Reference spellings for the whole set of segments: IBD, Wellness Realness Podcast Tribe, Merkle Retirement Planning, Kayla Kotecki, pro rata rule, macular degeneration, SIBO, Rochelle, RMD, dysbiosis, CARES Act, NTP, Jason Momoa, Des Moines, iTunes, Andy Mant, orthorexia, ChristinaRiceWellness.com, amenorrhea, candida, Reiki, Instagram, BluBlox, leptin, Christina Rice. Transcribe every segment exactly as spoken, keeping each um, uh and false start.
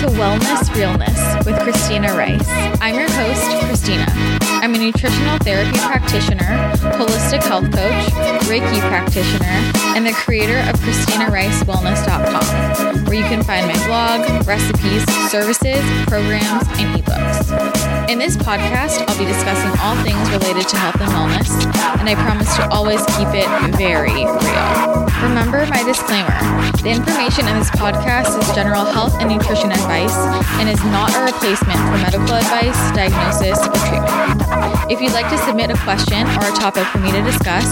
to Wellness Realness with Christina Rice. I'm your host, Christina. I'm a nutritional therapy practitioner, holistic health coach, Reiki practitioner, and the creator of Christina Rice Wellness dot com, where you can find my blog, recipes, services, programs, and ebooks. In this podcast, I'll be discussing all things related to health and wellness, and I promise to always keep it very real. Remember my disclaimer. The information in this podcast is general health and nutrition advice and is not a replacement for medical advice, diagnosis, or treatment. If you'd like to submit a question or a topic for me to discuss,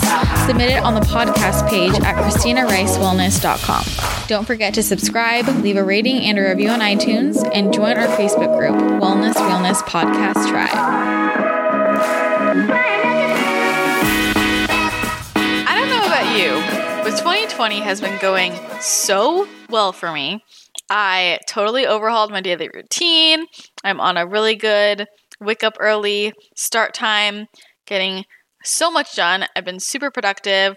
submit it on the podcast page at Christina Rice Wellness dot com. Don't forget to subscribe, leave a rating and a review on iTunes, and join our Facebook group, Wellness Realness Podcast Tribe. But twenty twenty has been going so well for me. I totally overhauled my daily routine. I'm on a really good wake up early start time, getting so much done. I've been super productive.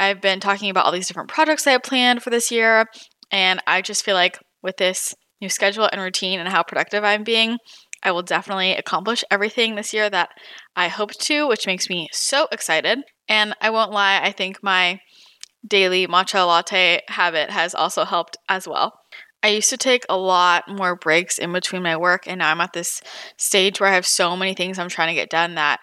I've been talking about all these different projects I have planned for this year. And I just feel like with this new schedule and routine and how productive I'm being, I will definitely accomplish everything this year that I hope to, which makes me so excited. And I won't lie, I think my daily matcha latte habit has also helped as well. I used to take a lot more breaks in between my work, and now I'm at this stage where I have so many things I'm trying to get done that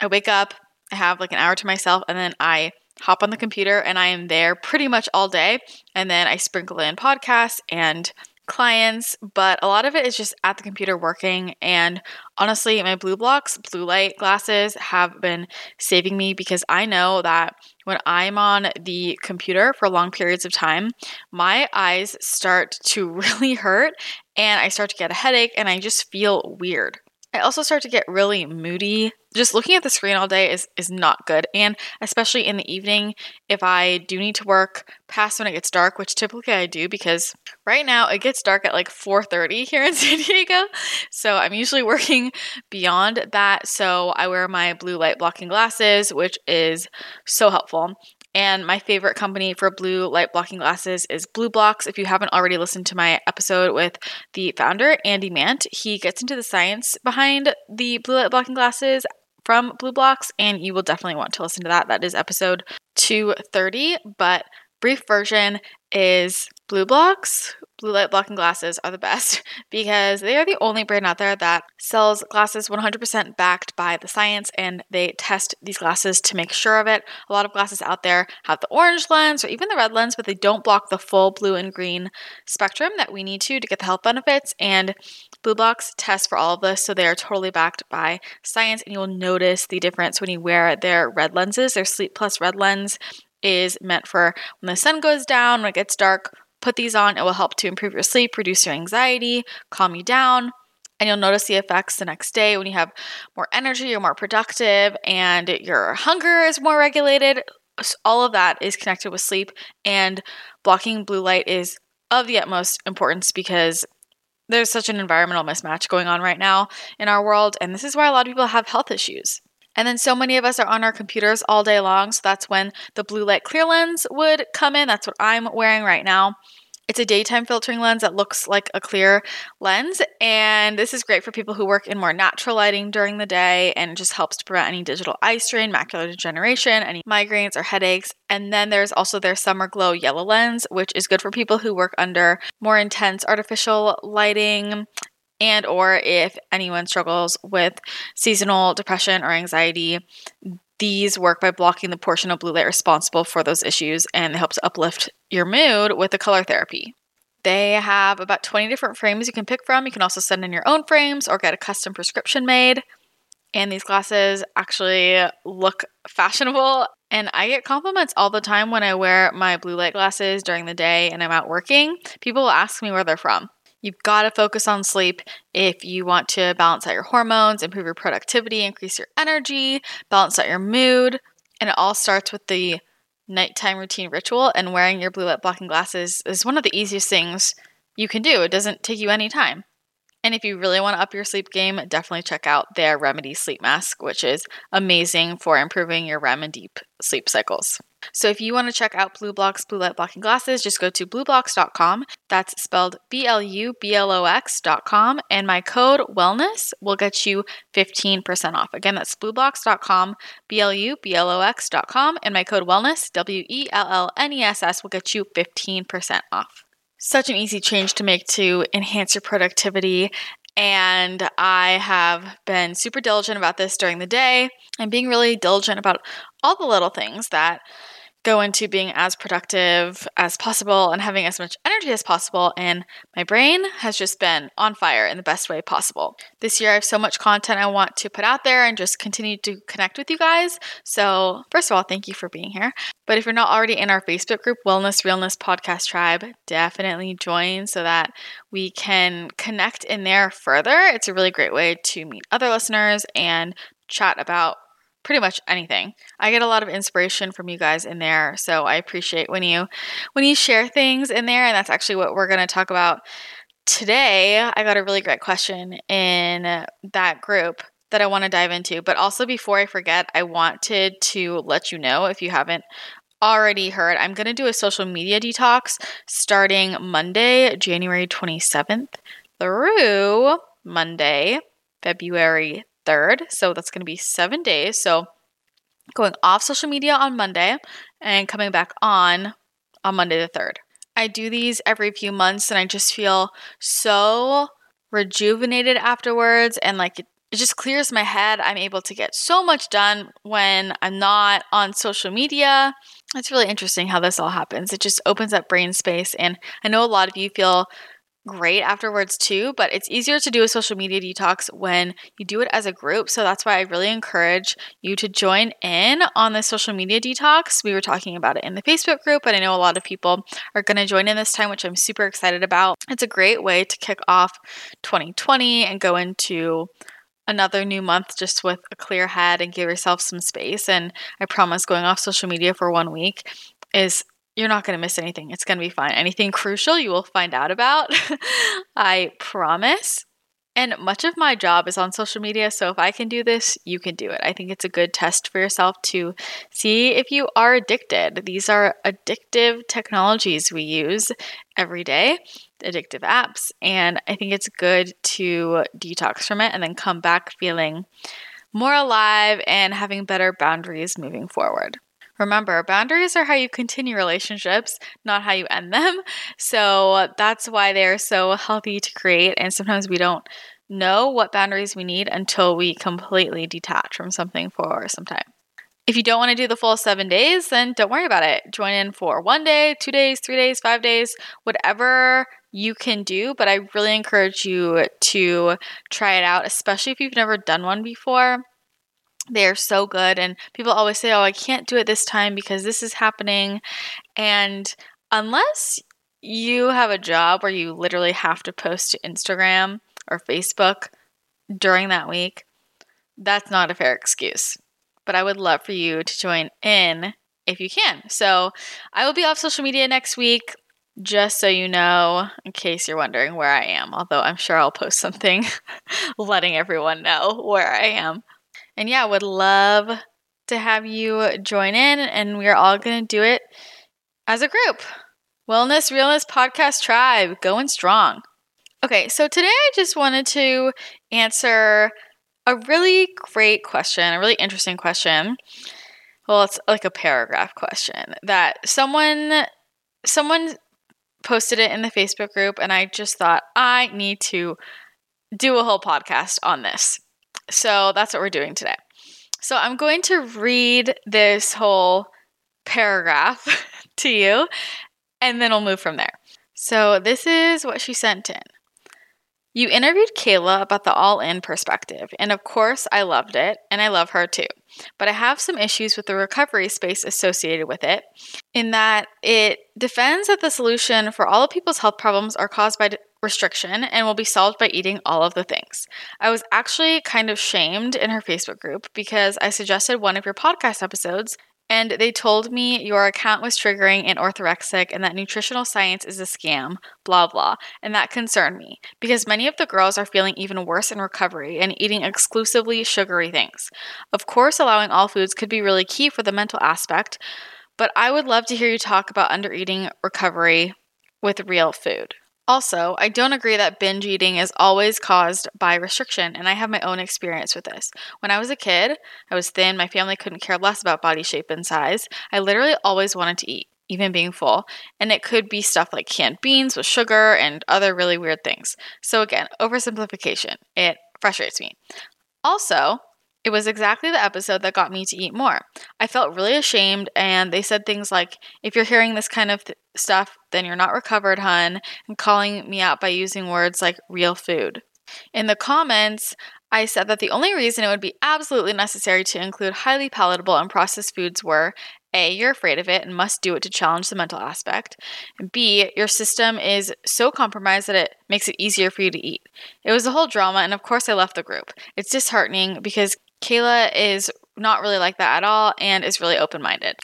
I wake up, I have like an hour to myself, and then I hop on the computer and I am there pretty much all day. And then I sprinkle in podcasts and clients, but a lot of it is just at the computer working. And honestly, my BluBlox blue light glasses have been saving me, because I know that when I'm on the computer for long periods of time, my eyes start to really hurt and I start to get a headache and I just feel weird. I also start to get really moody. Just looking at the screen all day is, is not good. And especially in the evening, if I do need to work past when it gets dark, which typically I do, because right now it gets dark at like four thirty here in San Diego. So I'm usually working beyond that. So I wear my blue light blocking glasses, which is so helpful. And my favorite company for blue light blocking glasses is BluBlox. If you haven't already listened to my episode with the founder, Andy Mant, he gets into the science behind the blue light blocking glasses from BluBlox, and you will definitely want to listen to that. That is episode two thirty, but brief version is BluBlox. Blue light blocking glasses are the best because they are the only brand out there that sells glasses one hundred percent backed by the science, and they test these glasses to make sure of it. A lot of glasses out there have the orange lens or even the red lens, but they don't block the full blue and green spectrum that we need to to get the health benefits, and BluBlox tests for all of this, so they are totally backed by science, and you will notice the difference when you wear their red lenses. Their Sleep Plus red lens is meant for when the sun goes down, when it gets dark, put these on. It will help to improve your sleep, reduce your anxiety, calm you down, and you'll notice the effects the next day when you have more energy, you're more productive, and your hunger is more regulated. All of that is connected with sleep, and blocking blue light is of the utmost importance because there's such an environmental mismatch going on right now in our world, and this is why a lot of people have health issues. And then so many of us are on our computers all day long, so that's when the blue light clear lens would come in. That's what I'm wearing right now. It's a daytime filtering lens that looks like a clear lens, and this is great for people who work in more natural lighting during the day, and it just helps to prevent any digital eye strain, macular degeneration, any migraines or headaches. And then there's also their Summer Glow yellow lens, which is good for people who work under more intense artificial lighting, and or if anyone struggles with seasonal depression or anxiety. These work by blocking the portion of blue light responsible for those issues, and it helps uplift your mood with the color therapy. They have about twenty different frames you can pick from. You can also send in your own frames or get a custom prescription made. And these glasses actually look fashionable. And I get compliments all the time when I wear my blue light glasses during the day and I'm out working. People will ask me where they're from. You've got to focus on sleep if you want to balance out your hormones, improve your productivity, increase your energy, balance out your mood. And it all starts with the nighttime routine ritual, and wearing your blue light blocking glasses is one of the easiest things you can do. It doesn't take you any time. And if you really want to up your sleep game, definitely check out their Remedy Sleep Mask, which is amazing for improving your R E M and deep sleep cycles. So if you want to check out BluBlox blue light blocking glasses, just go to blue blox dot com. That's spelled B L U B L O X dot com. And my code wellness will get you fifteen percent off. Again, that's blue blox dot com, B L U B L O X dot com. And my code wellness, W E L L N E S S, will get you fifteen percent off. Such an easy change to make to enhance your productivity. And I have been super diligent about this during the day. I'm being really diligent about all the little things that go into being as productive as possible and having as much energy as possible. And my brain has just been on fire in the best way possible. This year, I have so much content I want to put out there and just continue to connect with you guys. So first of all, thank you for being here. But if you're not already in our Facebook group, Wellness Realness Podcast Tribe, definitely join so that we can connect in there further. It's a really great way to meet other listeners and chat about pretty much anything. I get a lot of inspiration from you guys in there, so I appreciate when you when you share things in there, and that's actually what we're going to talk about today. I got a really great question in that group that I want to dive into, but also before I forget, I wanted to let you know, if you haven't already heard, I'm going to do a social media detox starting Monday, January twenty-seventh through Monday, February third. So that's going to be seven days. So going off social media on Monday and coming back on on Monday the third. I do these every few months and I just feel so rejuvenated afterwards, and like it, it just clears my head. I'm able to get so much done when I'm not on social media. It's really interesting how this all happens. It just opens up brain space, and I know a lot of you feel great afterwards too, but it's easier to do a social media detox when you do it as a group. So that's why I really encourage you to join in on the social media detox. We were talking about it in the Facebook group, and I know a lot of people are going to join in this time, which I'm super excited about. It's a great way to kick off twenty twenty and go into another new month just with a clear head and give yourself some space. And I promise going off social media for one week is you're not going to miss anything. It's going to be fine. Anything crucial you will find out about, I promise. And much of my job is on social media, so if I can do this, you can do it. I think it's a good test for yourself to see if you are addicted. These are addictive technologies we use every day, addictive apps, and I think it's good to detox from it and then come back feeling more alive and having better boundaries moving forward. Remember, boundaries are how you continue relationships, not how you end them. So that's why they're so healthy to create. And sometimes we don't know what boundaries we need until we completely detach from something for some time. If you don't want to do the full seven days, then don't worry about it. Join in for one day, two days, three days, five days, whatever you can do. But I really encourage you to try it out, especially if you've never done one before. They are so good, and people always say, oh, I can't do it this time because this is happening. And unless you have a job where you literally have to post to Instagram or Facebook during that week, that's not a fair excuse. But I would love for you to join in if you can. So I will be off social media next week, just so you know, in case you're wondering where I am, although I'm sure I'll post something letting everyone know where I am. And yeah, would love to have you join in, and we're all going to do it as a group. Wellness Realness Podcast Tribe, going strong. Okay, so today I just wanted to answer a really great question, a really interesting question. Well, it's like a paragraph question that someone someone posted it in the Facebook group, and I just thought I need to do a whole podcast on this. So that's what we're doing today. So I'm going to read this whole paragraph to you, and then we'll move from there. So this is what she sent in. You interviewed Kayla about the all-in perspective, and of course I loved it, and I love her too. But I have some issues with the recovery space associated with it, in that it defends that the solution for all of people's health problems are caused by de- restriction and will be solved by eating all of the things. I was actually kind of shamed in her Facebook group because I suggested one of your podcast episodes, and they told me your account was triggering and orthorexic and that nutritional science is a scam, blah, blah. And that concerned me because many of the girls are feeling even worse in recovery and eating exclusively sugary things. Of course, allowing all foods could be really key for the mental aspect, but I would love to hear you talk about undereating recovery with real food. Also, I don't agree that binge eating is always caused by restriction, and I have my own experience with this. When I was a kid, I was thin, my family couldn't care less about body shape and size. I literally always wanted to eat, even being full, and it could be stuff like canned beans with sugar and other really weird things. So again, oversimplification. It frustrates me. Also, it was exactly the episode that got me to eat more. I felt really ashamed, and they said things like, if you're hearing this kind of th- stuff, then you're not recovered, hun, and calling me out by using words like real food. In the comments, I said that the only reason it would be absolutely necessary to include highly palatable and processed foods were A, you're afraid of it and must do it to challenge the mental aspect, and B, your system is so compromised that it makes it easier for you to eat. It was a whole drama, and of course I left the group. It's disheartening because Kayla is not really like that at all and is really open-minded.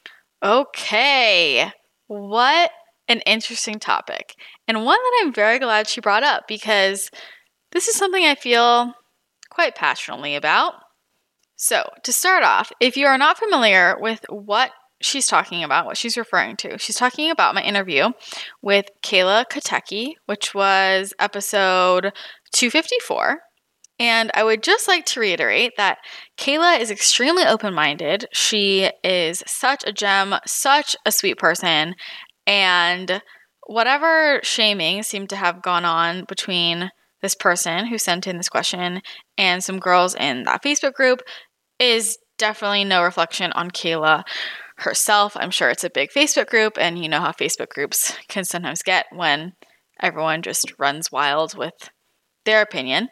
Okay, what an interesting topic, and one that I'm very glad she brought up because this is something I feel quite passionately about. So to start off, if you are not familiar with what she's talking about, what she's referring to, she's talking about my interview with Kayla Kotecki, which was episode two fifty-four. And I would just like to reiterate that Kayla is extremely open-minded. She is such a gem, such a sweet person, and whatever shaming seemed to have gone on between this person who sent in this question and some girls in that Facebook group is definitely no reflection on Kayla herself. I'm sure it's a big Facebook group, and you know how Facebook groups can sometimes get when everyone just runs wild with their opinion.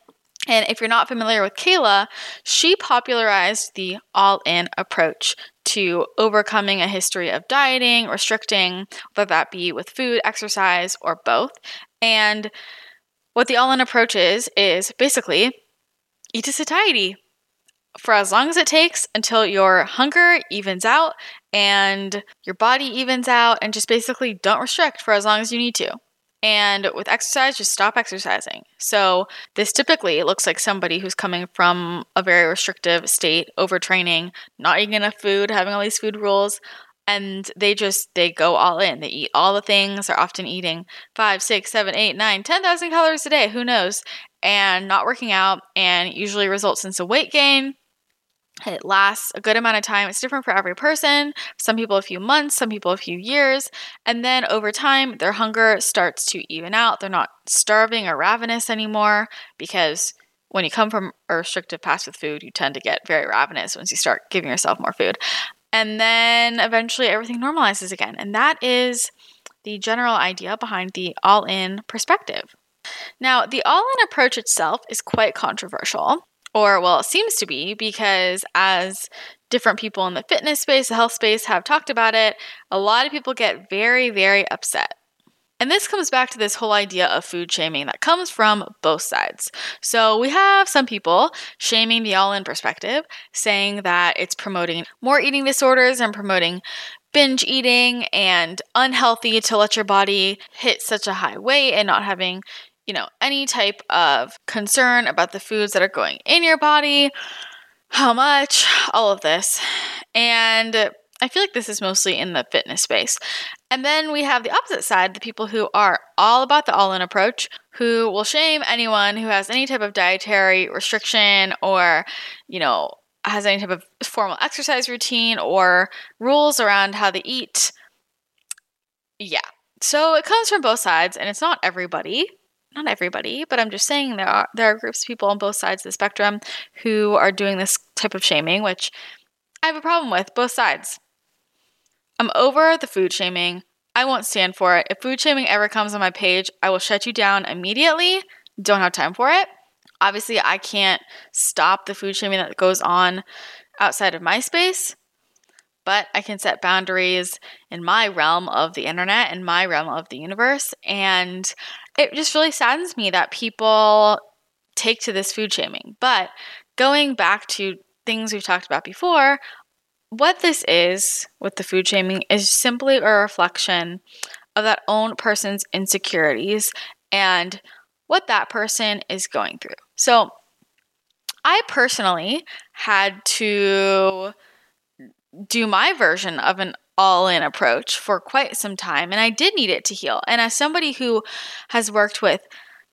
And if you're not familiar with Kayla, she popularized the all-in approach to overcoming a history of dieting, restricting, whether that be with food, exercise, or both. And what the all-in approach is, is basically eat to satiety for as long as it takes until your hunger evens out and your body evens out, and just basically don't restrict for as long as you need to. And with exercise, just stop exercising. So this typically looks like somebody who's coming from a very restrictive state, overtraining, not eating enough food, having all these food rules, and they just, they go all in. They eat all the things. They're often eating five, six, seven, eight, nine, ten thousand calories a day, who knows, and not working out, and usually results in some weight gain. It lasts a good amount of time. It's different for every person. Some people a few months, some people a few years. And then over time, their hunger starts to even out. They're not starving or ravenous anymore, because when you come from a restrictive past with food, you tend to get very ravenous once you start giving yourself more food. And then eventually everything normalizes again. And that is the general idea behind the all-in perspective. Now, the all-in approach itself is quite controversial. Or, well, it seems to be, because as different people in the fitness space, the health space have talked about it, a lot of people get very, very upset. And this comes back to this whole idea of food shaming that comes from both sides. So we have some people shaming the all-in perspective, saying that it's promoting more eating disorders and promoting binge eating and unhealthy to let your body hit such a high weight and not having, you know, any type of concern about the foods that are going in your body, how much, all of this. And I feel like this is mostly in the fitness space. And then we have the opposite side, the people who are all about the all-in approach, who will shame anyone who has any type of dietary restriction or, you know, has any type of formal exercise routine or rules around how they eat. Yeah. So it comes from both sides, and it's not everybody. Not everybody, but I'm just saying there are there are groups of people on both sides of the spectrum who are doing this type of shaming, which I have a problem with, both sides. I'm over the food shaming. I won't stand for it. If food shaming ever comes on my page, I will shut you down immediately. Don't have time for it. Obviously, I can't stop the food shaming that goes on outside of my space, but I can set boundaries in my realm of the internet, in my realm of the universe, and it just really saddens me that people take to this food shaming. But going back to things we've talked about before, what this is with the food shaming is simply a reflection of that own person's insecurities and what that person is going through. So I personally had to do my version of an all-in approach for quite some time, and I did need it to heal. And as somebody who has worked with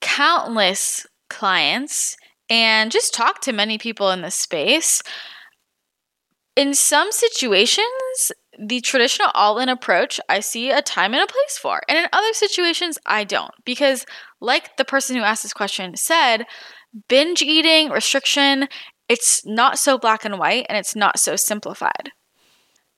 countless clients and just talked to many people in this space, in some situations, the traditional all-in approach, I see a time and a place for. And in other situations, I don't. Because like the person who asked this question said, binge eating, restriction, it's not so black and white, and it's not so simplified.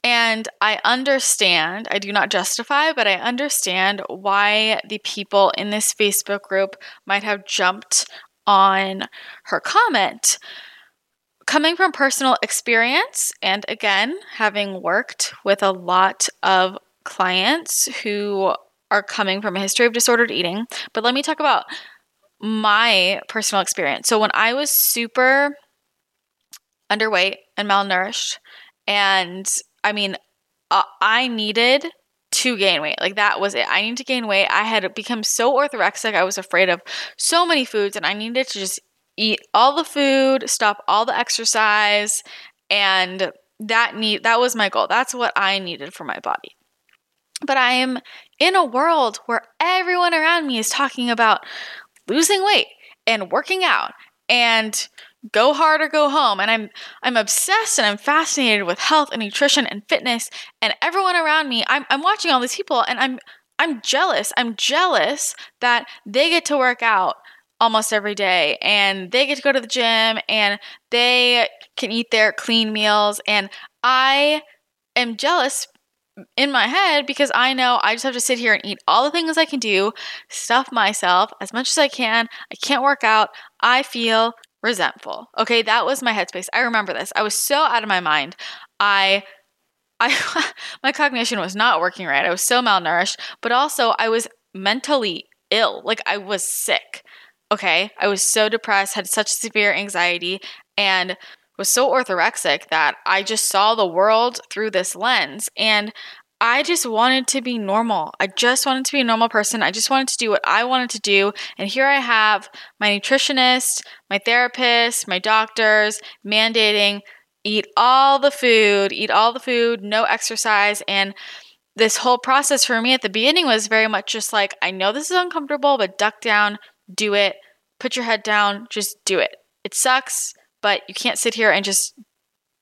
And I understand, I do not justify, but I understand why the people in this Facebook group might have jumped on her comment. Coming from personal experience, and again, having worked with a lot of clients who are coming from a history of disordered eating, but let me talk about my personal experience. So when I was super underweight and malnourished, and I mean, uh, I needed to gain weight. Like that was it. I needed to gain weight. I had become so orthorexic. I was afraid of so many foods, and I needed to just eat all the food, stop all the exercise, and that need that was my goal. That's what I needed for my body. But I am in a world where everyone around me is talking about losing weight and working out and go hard or go home. And I'm I'm obsessed and I'm fascinated with health and nutrition and fitness, and everyone around me, I'm I'm watching all these people, and I'm I'm jealous. I'm jealous that they get to work out almost every day, and they get to go to the gym, and they can eat their clean meals. And I am jealous in my head because I know I just have to sit here and eat all the things I can do, stuff myself as much as I can. I can't work out. I feel resentful. Okay, that was my headspace. I remember this. I was so out of my mind. I I my cognition was not working right. I was so malnourished, but also I was mentally ill. Like I was sick. Okay, I was so depressed, had such severe anxiety, and was so orthorexic that I just saw the world through this lens. And I just wanted to be normal. I just wanted to be a normal person. I just wanted to do what I wanted to do. And here I have my nutritionist, my therapist, my doctors mandating eat all the food, eat all the food, no exercise. And this whole process for me at the beginning was very much just like, I know this is uncomfortable, but duck down. Do it. Put your head down. Just do it. It sucks, but you can't sit here and just,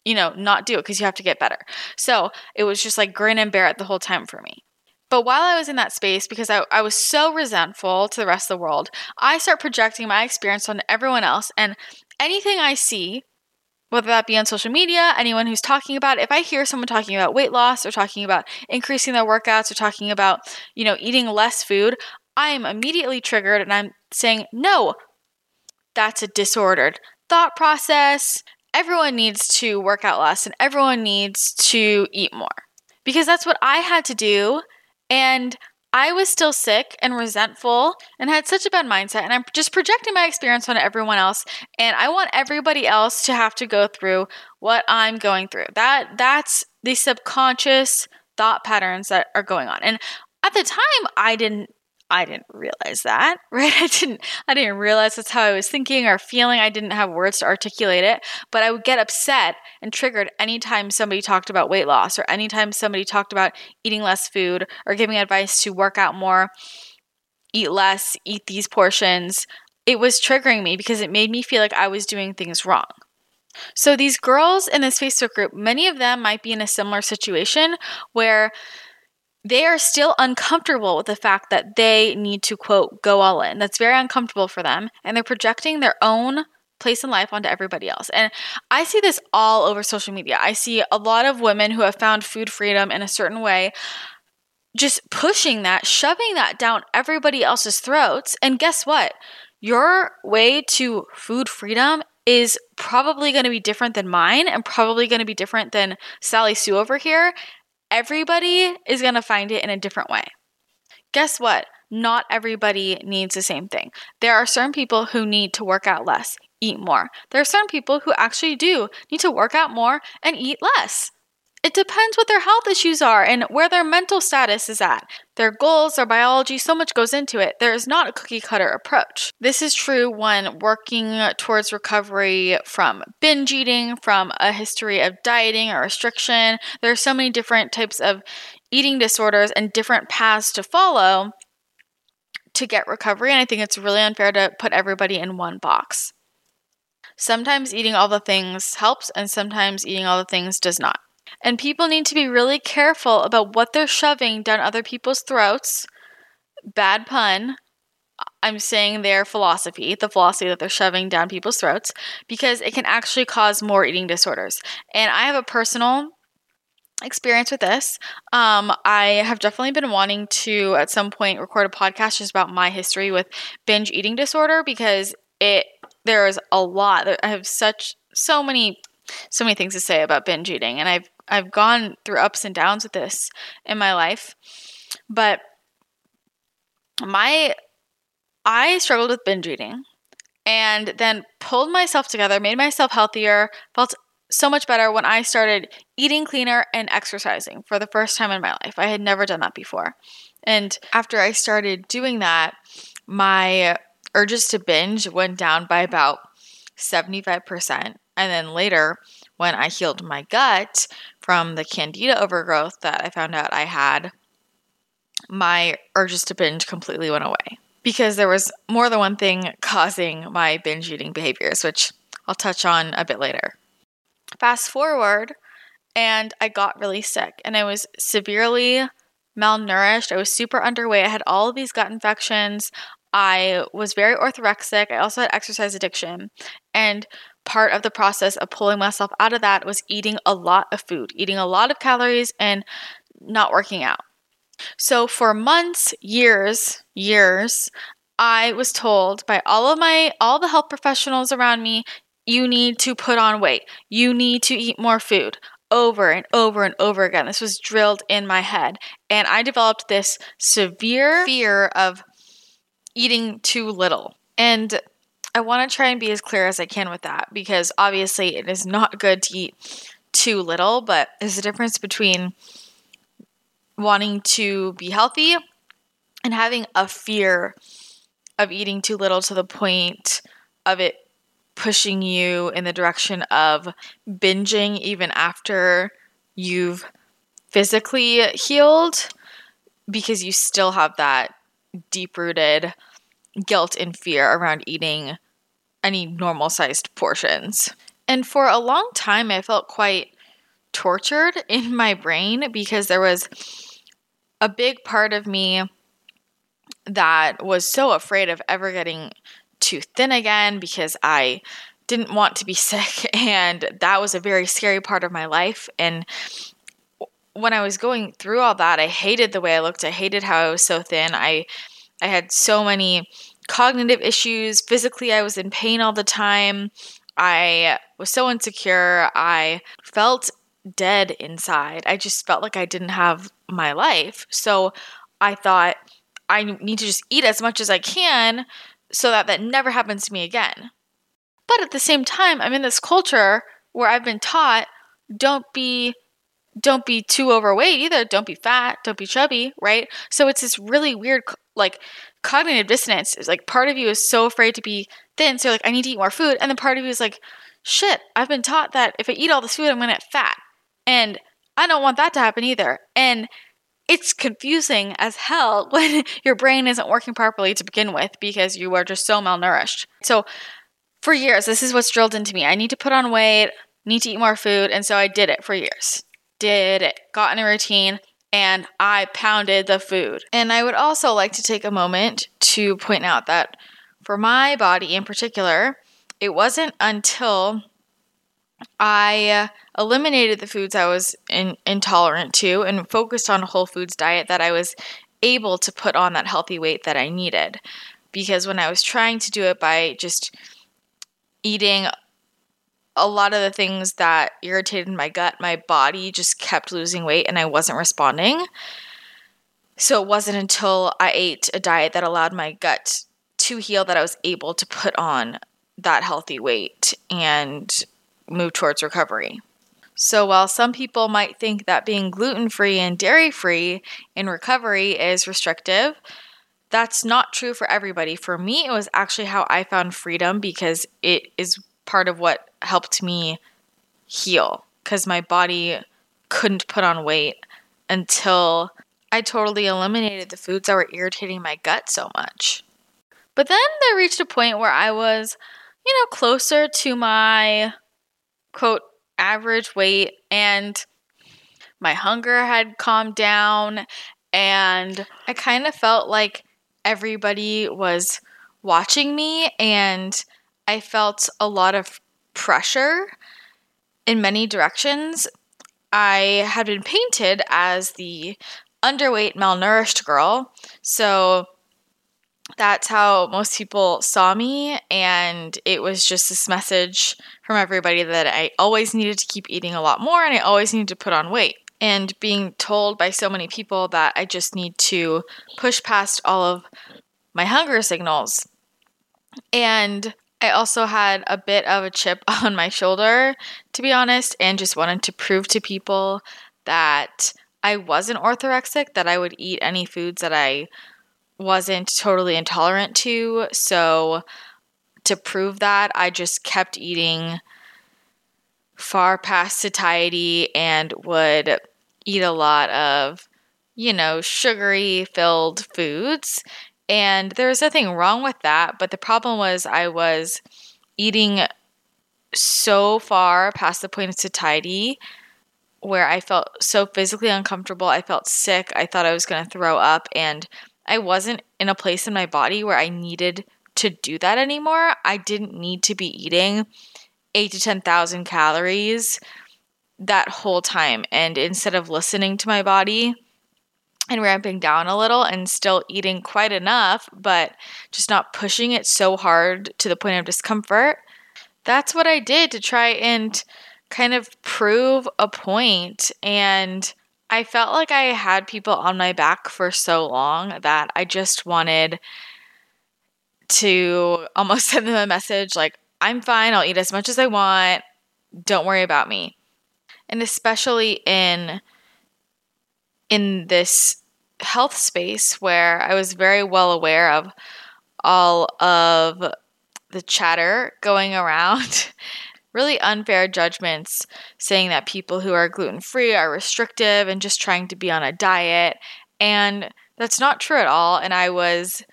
you know, not do it because you have to get better. So it was just like grin and bear it the whole time for me. But while I was in that space, because I, I was so resentful to the rest of the world, I start projecting my experience on everyone else. And anything I see, whether that be on social media, anyone who's talking about it, if I hear someone talking about weight loss or talking about increasing their workouts or talking about, you know, eating less food, I am immediately triggered, and I'm saying, no, that's a disordered thought process. Everyone needs to work out less, and everyone needs to eat more, because that's what I had to do. And I was still sick and resentful and had such a bad mindset, and I'm just projecting my experience on everyone else, and I want everybody else to have to go through what I'm going through. That that's the subconscious thought patterns that are going on. And at the time, I didn't I didn't realize that, right? I didn't I didn't realize that's how I was thinking or feeling. I didn't have words to articulate it, but I would get upset and triggered anytime somebody talked about weight loss or anytime somebody talked about eating less food or giving advice to work out more, eat less, eat these portions. It was triggering me because it made me feel like I was doing things wrong. So these girls in this Facebook group, many of them might be in a similar situation where they are still uncomfortable with the fact that they need to, quote, go all in. That's very uncomfortable for them. And they're projecting their own place in life onto everybody else. And I see this all over social media. I see a lot of women who have found food freedom in a certain way just pushing that, shoving that down everybody else's throats. And guess what? Your way to food freedom is probably going to be different than mine and probably going to be different than Sally Sue over here. Everybody is going to find it in a different way. Guess what? Not everybody needs the same thing. There are certain people who need to work out less, eat more. There are certain people who actually do need to work out more and eat less. It depends what their health issues are and where their mental status is at. Their goals, their biology, so much goes into it. There is not a cookie-cutter approach. This is true when working towards recovery from binge eating, from a history of dieting or restriction. There are so many different types of eating disorders and different paths to follow to get recovery, and I think it's really unfair to put everybody in one box. Sometimes eating all the things helps, and sometimes eating all the things does not. And people need to be really careful about what they're shoving down other people's throats. Bad pun. I'm saying their philosophy, the philosophy that they're shoving down people's throats, because it can actually cause more eating disorders. And I have a personal experience with this. Um, I have definitely been wanting to, at some point, record a podcast just about my history with binge eating disorder, because it there is a lot. I have such, so many So many things to say about binge eating, and I've I've gone through ups and downs with this in my life. But my I struggled with binge eating, and then pulled myself together, made myself healthier, felt so much better when I started eating cleaner and exercising for the first time in my life. I had never done that before, and after I started doing that, my urges to binge went down by about seventy-five percent. And then later, when I healed my gut from the candida overgrowth that I found out I had, my urges to binge completely went away, because there was more than one thing causing my binge eating behaviors, which I'll touch on a bit later. Fast forward, and I got really sick, and I was severely malnourished. I was super underweight. I had all of these gut infections. I was very orthorexic. I also had exercise addiction, and part of the process of pulling myself out of that was eating a lot of food, eating a lot of calories, and not working out. So for months, years, years, I was told by all of my, all the health professionals around me, you need to put on weight. You need to eat more food, over and over and over again. This was drilled in my head. And I developed this severe fear of eating too little. And I want to try and be as clear as I can with that, because obviously it is not good to eat too little, but there's a difference between wanting to be healthy and having a fear of eating too little to the point of it pushing you in the direction of binging even after you've physically healed, because you still have that deep-rooted guilt and fear around eating any normal-sized portions. And for a long time, I felt quite tortured in my brain, because there was a big part of me that was so afraid of ever getting too thin again, because I didn't want to be sick, and that was a very scary part of my life. And when I was going through all that, I hated the way I looked. I hated how I was so thin. I I had so many cognitive issues. Physically, I was in pain all the time. I was so insecure. I felt dead inside. I just felt like I didn't have my life. So I thought, I need to just eat as much as I can so that that never happens to me again. But at the same time, I'm in this culture where I've been taught, don't be Don't be too overweight either. Don't be fat. Don't be chubby, right? So it's this really weird, like, cognitive dissonance. It's like part of you is so afraid to be thin, so you're like, I need to eat more food. And then part of you is like, shit, I've been taught that if I eat all this food, I'm going to get fat. And I don't want that to happen either. And it's confusing as hell when your brain isn't working properly to begin with, because you are just so malnourished. So for years, this is what's drilled into me. I need to put on weight, need to eat more food. And so I did it for years. Did it, got in a routine, and I pounded the food. And I would also like to take a moment to point out that for my body in particular, it wasn't until I eliminated the foods I was in, intolerant to and focused on a whole foods diet that I was able to put on that healthy weight that I needed. Because when I was trying to do it by just eating a lot of the things that irritated my gut, my body just kept losing weight and I wasn't responding. So it wasn't until I ate a diet that allowed my gut to heal that I was able to put on that healthy weight and move towards recovery. So while some people might think that being gluten-free and dairy-free in recovery is restrictive, that's not true for everybody. For me, it was actually how I found freedom, because it is part of what helped me heal, because my body couldn't put on weight until I totally eliminated the foods that were irritating my gut so much. But then I reached a point where I was, you know, closer to my, quote, average weight, and my hunger had calmed down, and I kind of felt like everybody was watching me, and I felt a lot of pressure in many directions. I had been painted as the underweight, malnourished girl, so that's how most people saw me, and it was just this message from everybody that I always needed to keep eating a lot more and I always needed to put on weight. And being told by so many people that I just need to push past all of my hunger signals. And I also had a bit of a chip on my shoulder, to be honest, and just wanted to prove to people that I wasn't orthorexic, that I would eat any foods that I wasn't totally intolerant to. So to prove that, I just kept eating far past satiety and would eat a lot of, you know, sugary filled foods. And there was nothing wrong with that. But the problem was I was eating so far past the point of satiety where I felt so physically uncomfortable. I felt sick. I thought I was going to throw up, and I wasn't in a place in my body where I needed to do that anymore. I didn't need to be eating eight to ten thousand calories that whole time. And instead of listening to my body and ramping down a little and still eating quite enough, but just not pushing it so hard to the point of discomfort, that's what I did to try and kind of prove a point. And I felt like I had people on my back for so long that I just wanted to almost send them a message like, I'm fine, I'll eat as much as I want, don't worry about me. And especially in, in this health space where I was very well aware of all of the chatter going around, really unfair judgments saying that people who are gluten-free are restrictive and just trying to be on a diet. And that's not true at all. And I was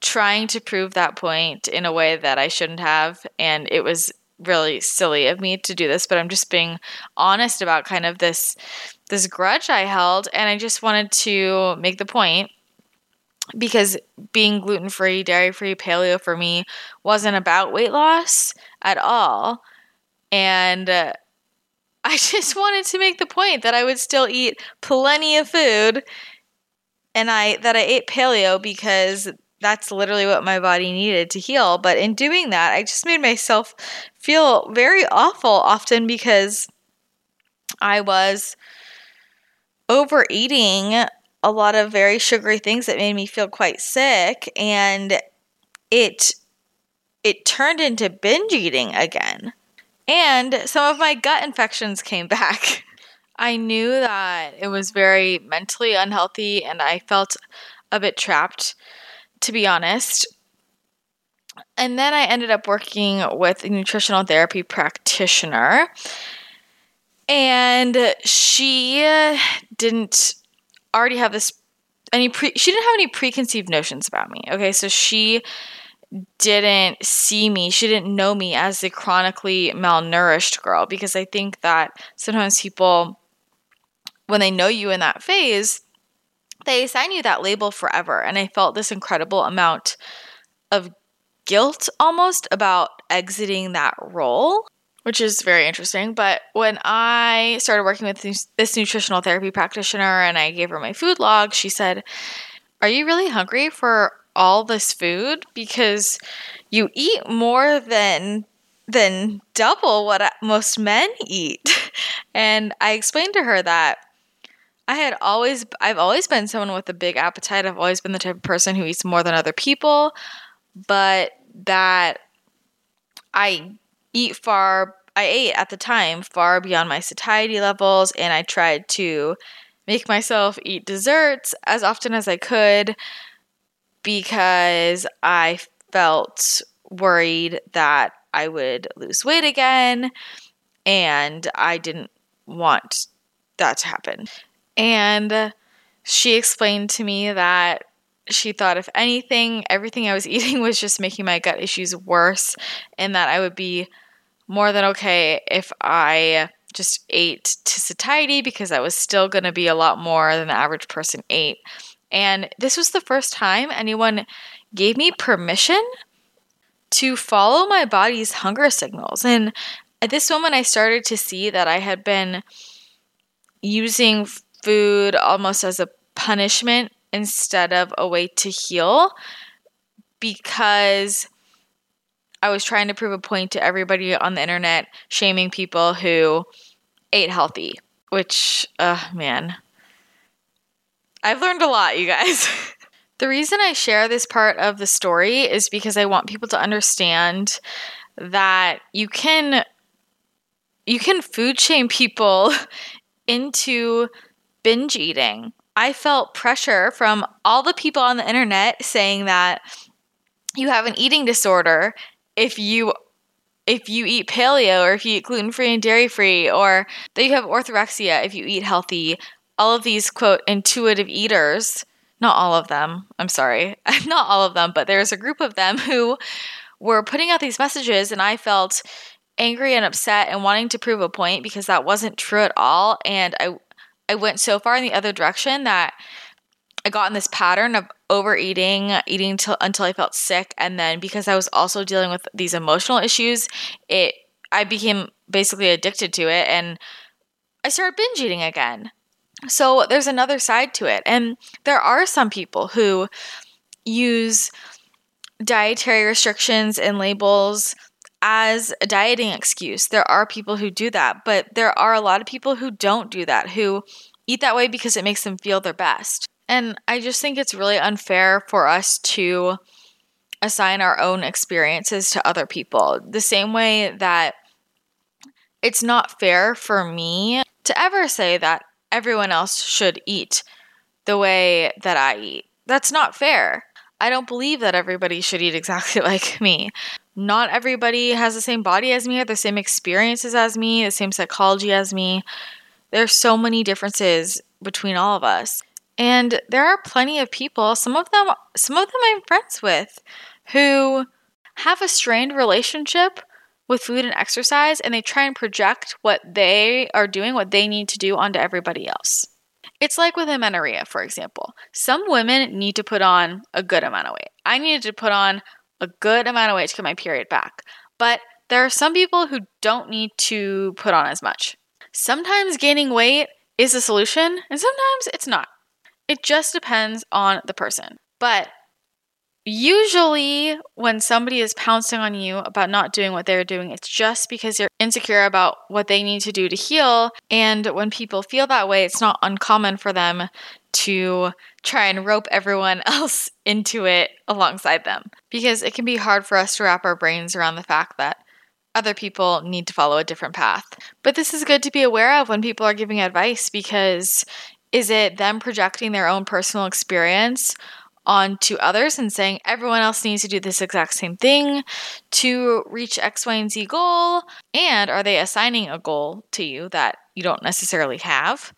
trying to prove that point in a way that I shouldn't have. And it was really silly of me to do this, but I'm just being honest about kind of this, this grudge I held. And I just wanted to make the point, because being gluten-free, dairy-free, paleo for me wasn't about weight loss at all. And uh, I just wanted to make the point that I would still eat plenty of food, and I that I ate paleo because that's literally what my body needed to heal. But in doing that, I just made myself feel very awful often, because I was overeating a lot of very sugary things that made me feel quite sick, and it it turned into binge eating again. And some of my gut infections came back. I knew that it was very mentally unhealthy, and I felt a bit trapped, to be honest. And then I ended up working with a nutritional therapy practitioner, and she didn't already have this any pre, she didn't have any preconceived notions about me. Okay, so she didn't see me, she didn't know me as the chronically malnourished girl, because I think that sometimes people, when they know you in that phase, they assign you that label forever. And I felt this incredible amount of guilt almost about exiting that role, which is very interesting. But when I started working with this nutritional therapy practitioner and I gave her my food log, she said, "Are you really hungry for all this food? Because you eat more than than double what I, most men eat." And I explained to her that I had always, I've always been someone with a big appetite. I've always been the type of person who eats more than other people, but that I eat far I ate at the time far beyond my satiety levels, and I tried to make myself eat desserts as often as I could because I felt worried that I would lose weight again, and I didn't want that to happen. And she explained to me that she thought if anything, everything I was eating was just making my gut issues worse, and that I would be more than okay if I just ate to satiety because I was still going to be a lot more than the average person ate. And this was the first time anyone gave me permission to follow my body's hunger signals. And at this moment, I started to see that I had been using food almost as a punishment instead of a way to heal, because I was trying to prove a point to everybody on the internet, shaming people who ate healthy, which, uh, man, I've learned a lot, you guys. The reason I share this part of the story is because I want people to understand that you can, you can food shame people into binge eating. I felt pressure from all the people on the internet saying that you have an eating disorder if you if you eat paleo or if you eat gluten-free and dairy-free, or that you have orthorexia if you eat healthy. All of these, quote, intuitive eaters, not all of them, I'm sorry, not all of them, but there's a group of them who were putting out these messages, and I felt angry and upset and wanting to prove a point because that wasn't true at all. And I I went so far in the other direction that I got in this pattern of overeating, eating till, until I felt sick. And then because I was also dealing with these emotional issues, it I became basically addicted to it, and I started binge eating again. So there's another side to it. And there are some people who use dietary restrictions and labels as a dieting excuse. There are people who do that, but there are a lot of people who don't do that, who eat that way because it makes them feel their best. And I just think it's really unfair for us to assign our own experiences to other people. The same way that it's not fair for me to ever say that everyone else should eat the way that I eat. That's not fair. I don't believe that everybody should eat exactly like me. Not everybody has the same body as me, or the same experiences as me, the same psychology as me. There's so many differences between all of us. And there are plenty of people, some of them some of them I'm friends with, who have a strained relationship with food and exercise, and they try and project what they are doing, what they need to do onto everybody else. It's like with amenorrhea, for example. Some women need to put on a good amount of weight. I needed to put on a good amount of weight to get my period back. But there are some people who don't need to put on as much. Sometimes gaining weight is a solution, and sometimes it's not. It just depends on the person. But usually when somebody is pouncing on you about not doing what they're doing, it's just because you're insecure about what they need to do to heal. And when people feel that way, it's not uncommon for them to try and rope everyone else into it alongside them, because it can be hard for us to wrap our brains around the fact that other people need to follow a different path. But this is good to be aware of when people are giving advice, because is it them projecting their own personal experience onto others and saying everyone else needs to do this exact same thing to reach X, Y, and Z goal? And are they assigning a goal to you that you don't necessarily have?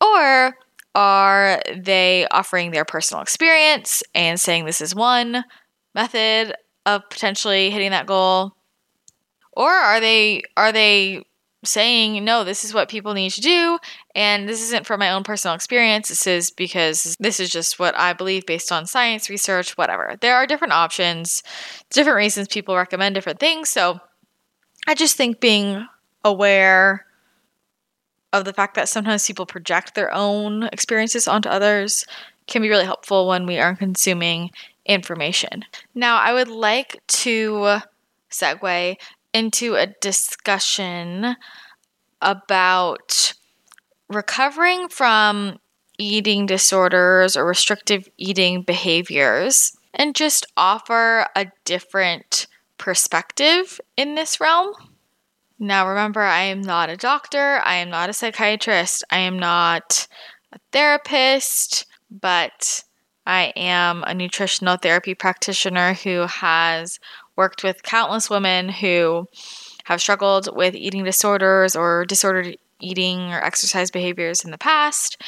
Or are they offering their personal experience and saying this is one method of potentially hitting that goal? Or are they are they saying, no, this is what people need to do, and this isn't from my own personal experience, this is because this is just what I believe based on science, research, whatever. There are different options, different reasons people recommend different things, so I just think being aware of the fact that sometimes people project their own experiences onto others can be really helpful when we are consuming information. Now, I would like to segue into a discussion about recovering from eating disorders or restrictive eating behaviors, and just offer a different perspective in this realm. Now, remember, I am not a doctor. I am not a psychiatrist. I am not a therapist, but I am a nutritional therapy practitioner who has worked with countless women who have struggled with eating disorders or disordered eating or exercise behaviors in the past.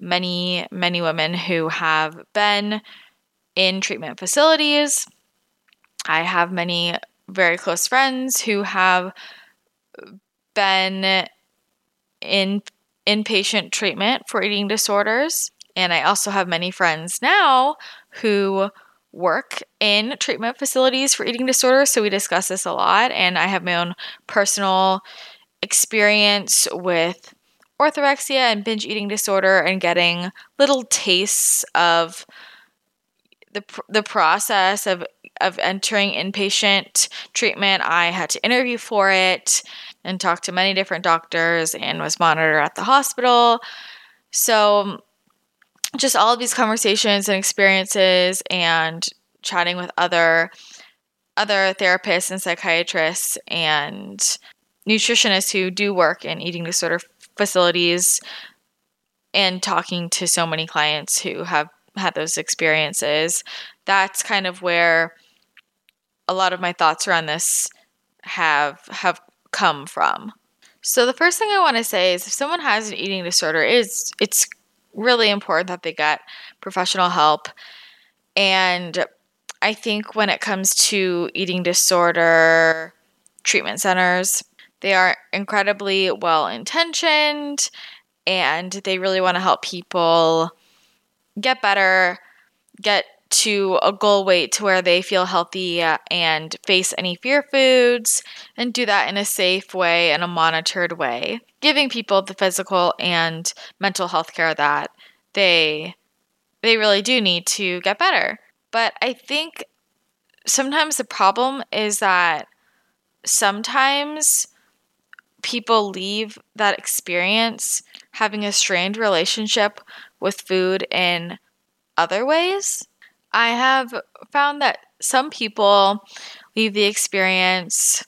Many, many women who have been in treatment facilities. I have many very close friends who have been in inpatient treatment for eating disorders. And I also have many friends now who work in treatment facilities for eating disorders. So we discuss this a lot. And I have my own personal experience with orthorexia and binge eating disorder and getting little tastes of the the process of of entering inpatient treatment. I had to interview for it and talk to many different doctors and was monitored at the hospital. So just all of these conversations and experiences and chatting with other other therapists and psychiatrists and nutritionists who do work in eating disorder facilities and talking to so many clients who have had those experiences. That's kind of where a lot of my thoughts around this have have come from. So the first thing I want to say is if someone has an eating disorder, it's, it's really important that they get professional help. And I think when it comes to eating disorder treatment centers, they are incredibly well-intentioned and they really want to help people get better, get to a goal weight to where they feel healthy and face any fear foods and do that in a safe way and a monitored way, giving people the physical and mental health care that they they really do need to get better. But I think sometimes the problem is that sometimes people leave that experience having a strained relationship with food in other ways. I have found that some people leave the experience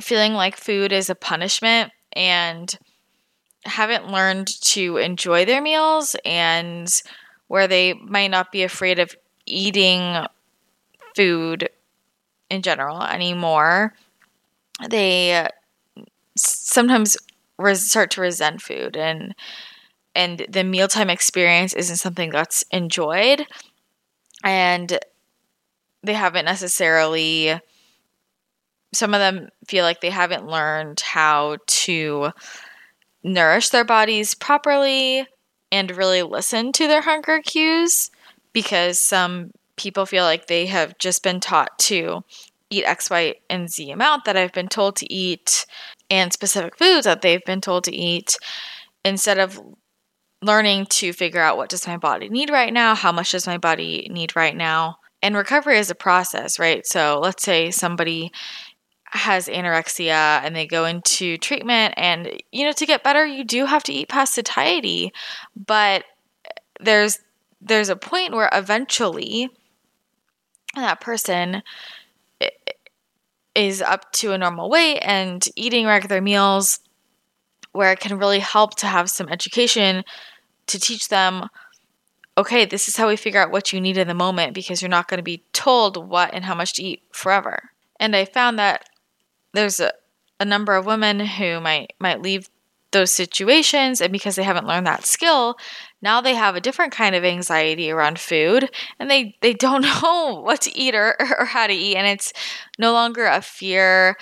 feeling like food is a punishment and haven't learned to enjoy their meals, and where they might not be afraid of eating food in general anymore. They sometimes res- start to resent food, and and the mealtime experience isn't something that's enjoyed. And they haven't necessarily, some of them feel like they haven't learned how to nourish their bodies properly and really listen to their hunger cues, because some people feel like they have just been taught to eat X, Y, and Z amount that I've been told to eat and specific foods that they've been told to eat, instead of learning to figure out what does my body need right now, how much does my body need right now. And recovery is a process, right? So let's say somebody has anorexia and they go into treatment, and, you know, to get better, you do have to eat past satiety. But there's there's a point where eventually that person is up to a normal weight and eating regular meals, where it can really help to have some education to teach them, okay, this is how we figure out what you need in the moment, because you're not going to be told what and how much to eat forever. And I found that there's a, a number of women who might, might leave those situations, and because they haven't learned that skill, now they have a different kind of anxiety around food, and they, they don't know what to eat or, or how to eat, and it's no longer a fear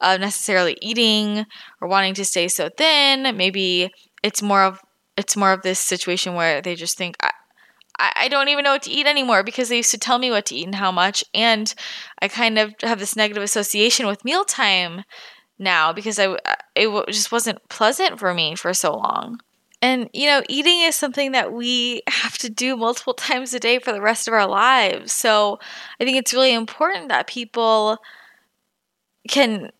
of necessarily eating or wanting to stay so thin. Maybe it's more of it's more of this situation where they just think, I, I don't even know what to eat anymore, because they used to tell me what to eat and how much, and I kind of have this negative association with mealtime now because I it just wasn't pleasant for me for so long. And, you know, eating is something that we have to do multiple times a day for the rest of our lives. So I think it's really important that people can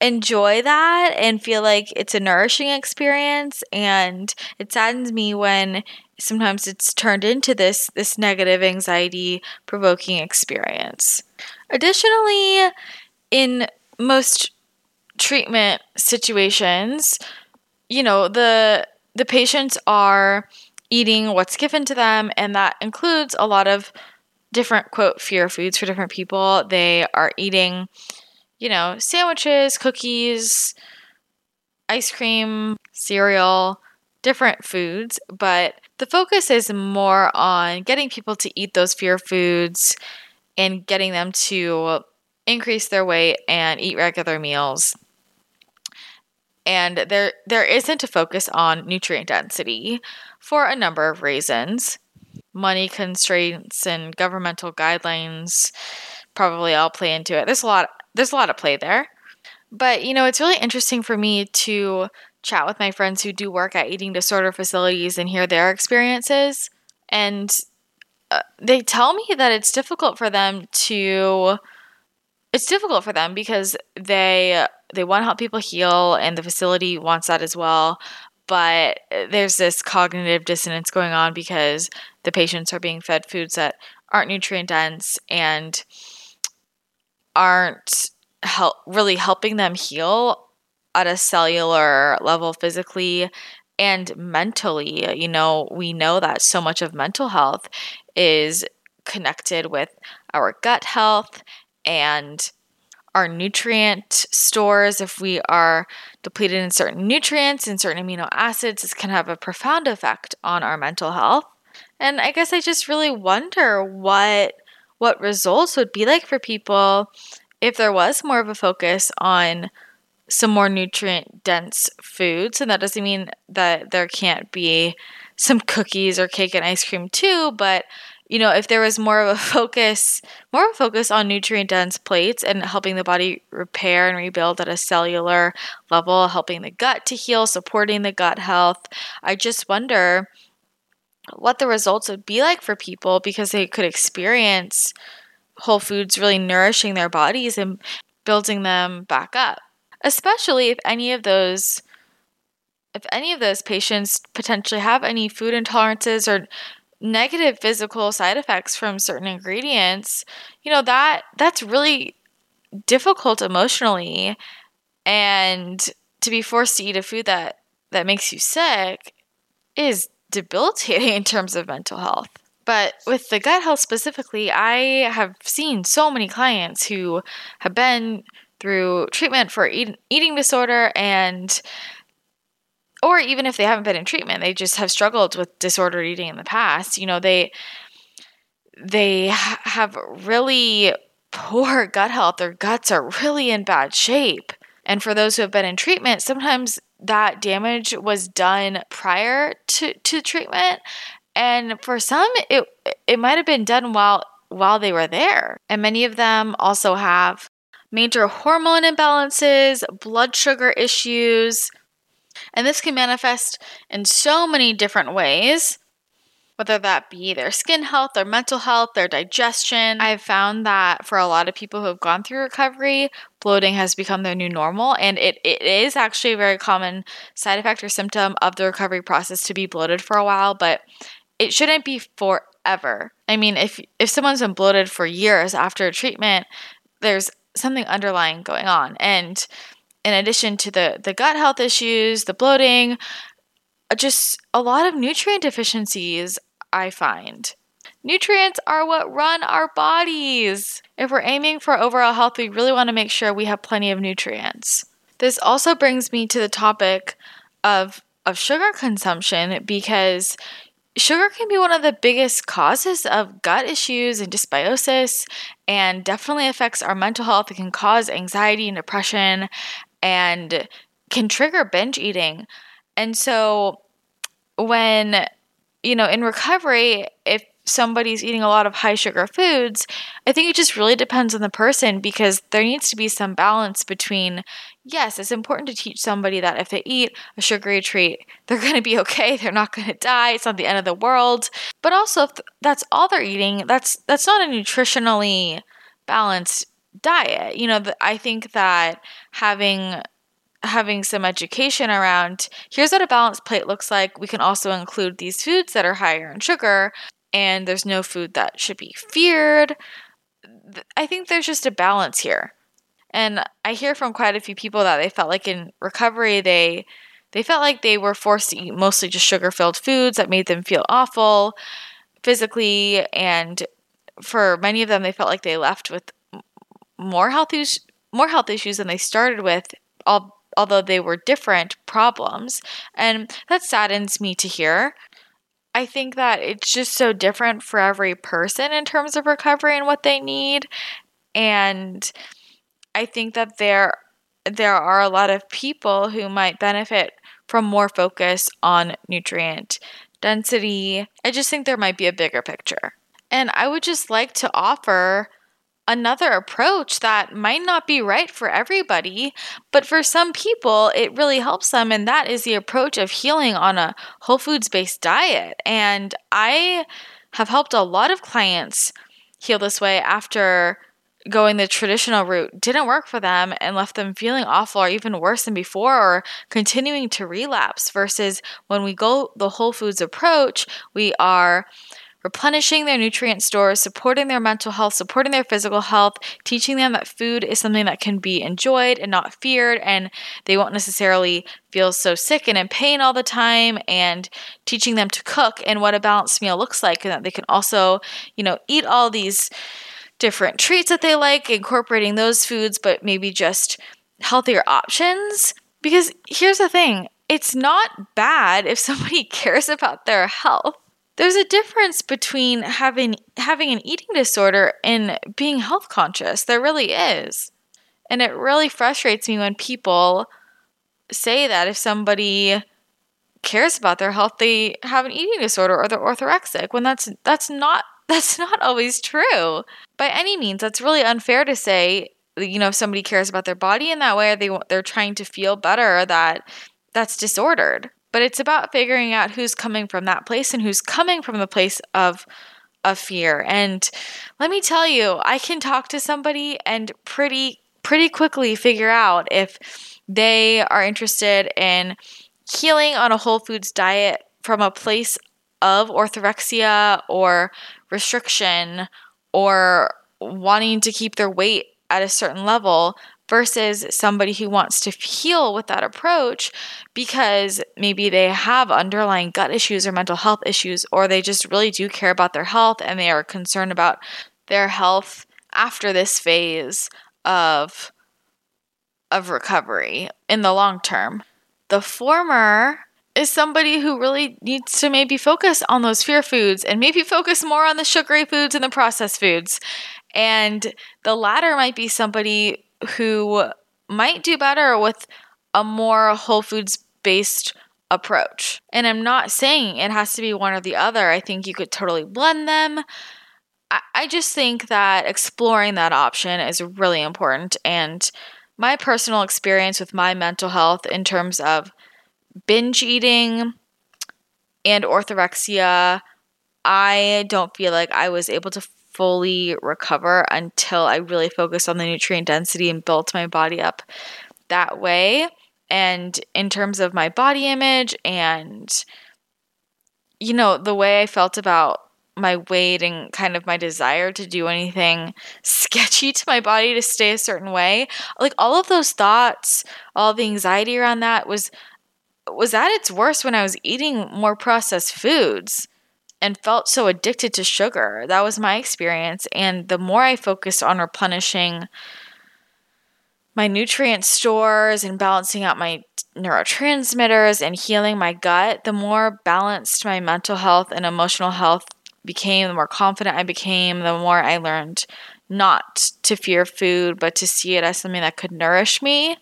enjoy that and feel like it's a nourishing experience. And it saddens me when sometimes it's turned into this this negative, anxiety provoking experience. Additionally, in most treatment situations, you know, the the patients are eating what's given to them, and that includes a lot of different, quote, fear foods for different people. They are eating, you know, sandwiches, cookies, ice cream, cereal, different foods, but the focus is more on getting people to eat those fear foods and getting them to increase their weight and eat regular meals. And there there isn't a focus on nutrient density for a number of reasons. Money constraints and governmental guidelines probably all play into it. There's a lot there's a lot of play there. But, you know, it's really interesting for me to chat with my friends who do work at eating disorder facilities and hear their experiences. And uh, they tell me that it's difficult for them to, it's difficult for them because they, they want to help people heal and the facility wants that as well. But there's this cognitive dissonance going on because the patients are being fed foods that aren't nutrient dense and aren't help really helping them heal at a cellular level physically and mentally. You know, we know that so much of mental health is connected with our gut health and our nutrient stores. If we are depleted in certain nutrients and certain amino acids, this can have a profound effect on our mental health. And I guess I just really wonder what what results would be like for people if there was more of a focus on some more nutrient-dense foods. And that doesn't mean that there can't be some cookies or cake and ice cream too, but, you know, if there was more of a focus, more of a focus on nutrient-dense plates and helping the body repair and rebuild at a cellular level, helping the gut to heal, supporting the gut health, I just wonder what the results would be like for people, because they could experience whole foods really nourishing their bodies and building them back up. Especially if any of those if any of those patients potentially have any food intolerances or negative physical side effects from certain ingredients, you know, that that's really difficult emotionally, and to be forced to eat a food that, that makes you sick is debilitating in terms of mental health. But with the gut health specifically, I have seen so many clients who have been through treatment for eat- eating disorder, and or even if they haven't been in treatment, they just have struggled with disordered eating in the past. You know, they they have really poor gut health. Their guts are really in bad shape. And for those who have been in treatment, sometimes that damage was done prior to, to treatment. And for some, it it might have been done while while they were there. And many of them also have major hormone imbalances, blood sugar issues, and this can manifest in so many different ways, whether that be their skin health, their mental health, their digestion. I've found that for a lot of people who have gone through recovery, bloating has become their new normal, and it, it is actually a very common side effect or symptom of the recovery process to be bloated for a while, but it shouldn't be forever. I mean, if if someone's been bloated for years after a treatment, there's something underlying going on. And in addition to the, the gut health issues, the bloating, just a lot of nutrient deficiencies, I find. Nutrients are what run our bodies. If we're aiming for overall health, we really want to make sure we have plenty of nutrients. This also brings me to the topic of, of sugar consumption, because sugar can be one of the biggest causes of gut issues and dysbiosis, and definitely affects our mental health. It can cause anxiety and depression and can trigger binge eating. And so when, you know, in recovery, if somebody's eating a lot of high sugar foods, I think it just really depends on the person, because there needs to be some balance between, yes, it's important to teach somebody that if they eat a sugary treat, they're going to be okay. They're not going to die. It's not the end of the world. But also, if that's all they're eating, that's that's not a nutritionally balanced diet. You know, I think that having having some education around, here's what a balanced plate looks like. We can also include these foods that are higher in sugar, and there's no food that should be feared. I think there's just a balance here. And I hear from quite a few people that they felt like in recovery, they they felt like they were forced to eat mostly just sugar-filled foods that made them feel awful physically. And for many of them, they felt like they left with more health issues, more health issues than they started with, all, although they were different problems. And that saddens me to hear. I think that it's just so different for every person in terms of recovery and what they need. And I think that there there are a lot of people who might benefit from more focus on nutrient density. I just think there might be a bigger picture. And I would just like to offer another approach that might not be right for everybody, but for some people, it really helps them, and that is the approach of healing on a whole foods-based diet. And I have helped a lot of clients heal this way after going the traditional route didn't work for them and left them feeling awful or even worse than before or continuing to relapse, versus when we go the whole foods approach, we are replenishing their nutrient stores, supporting their mental health, supporting their physical health, teaching them that food is something that can be enjoyed and not feared, and they won't necessarily feel so sick and in pain all the time, and teaching them to cook and what a balanced meal looks like, and that they can also, you know, eat all these different treats that they like, incorporating those foods, but maybe just healthier options. Because here's the thing, it's not bad if somebody cares about their health. There's a difference between having having an eating disorder and being health conscious. There really is. And it really frustrates me when people say that if somebody cares about their health, they have an eating disorder or they're orthorexic, when that's that's not that's not always true. By any means, that's really unfair to say, you know, if somebody cares about their body in that way, or they they're trying to feel better, that that's disordered. But it's about figuring out who's coming from that place and who's coming from the place of, of fear. And let me tell you, I can talk to somebody and pretty pretty quickly figure out if they are interested in healing on a whole foods diet from a place of orthorexia or restriction or wanting to keep their weight at a certain level, versus somebody who wants to heal with that approach because maybe they have underlying gut issues or mental health issues, or they just really do care about their health and they are concerned about their health after this phase of, of recovery in the long term. The former is somebody who really needs to maybe focus on those fear foods and maybe focus more on the sugary foods and the processed foods. And the latter might be somebody who might do better with a more whole foods based approach. And I'm not saying it has to be one or the other. I think you could totally blend them. I, I just think that exploring that option is really important. And my personal experience with my mental health in terms of binge eating and orthorexia, I don't feel like I was able to fully recover until I really focused on the nutrient density and built my body up that way. And in terms of my body image and, you know, the way I felt about my weight and kind of my desire to do anything sketchy to my body to stay a certain way, like all of those thoughts, all the anxiety around that was was at its worst when I was eating more processed foods and felt so addicted to sugar. That was my experience. And the more I focused on replenishing my nutrient stores and balancing out my neurotransmitters and healing my gut, the more balanced my mental health and emotional health became, the more confident I became, the more I learned not to fear food, but to see it as something that could nourish me.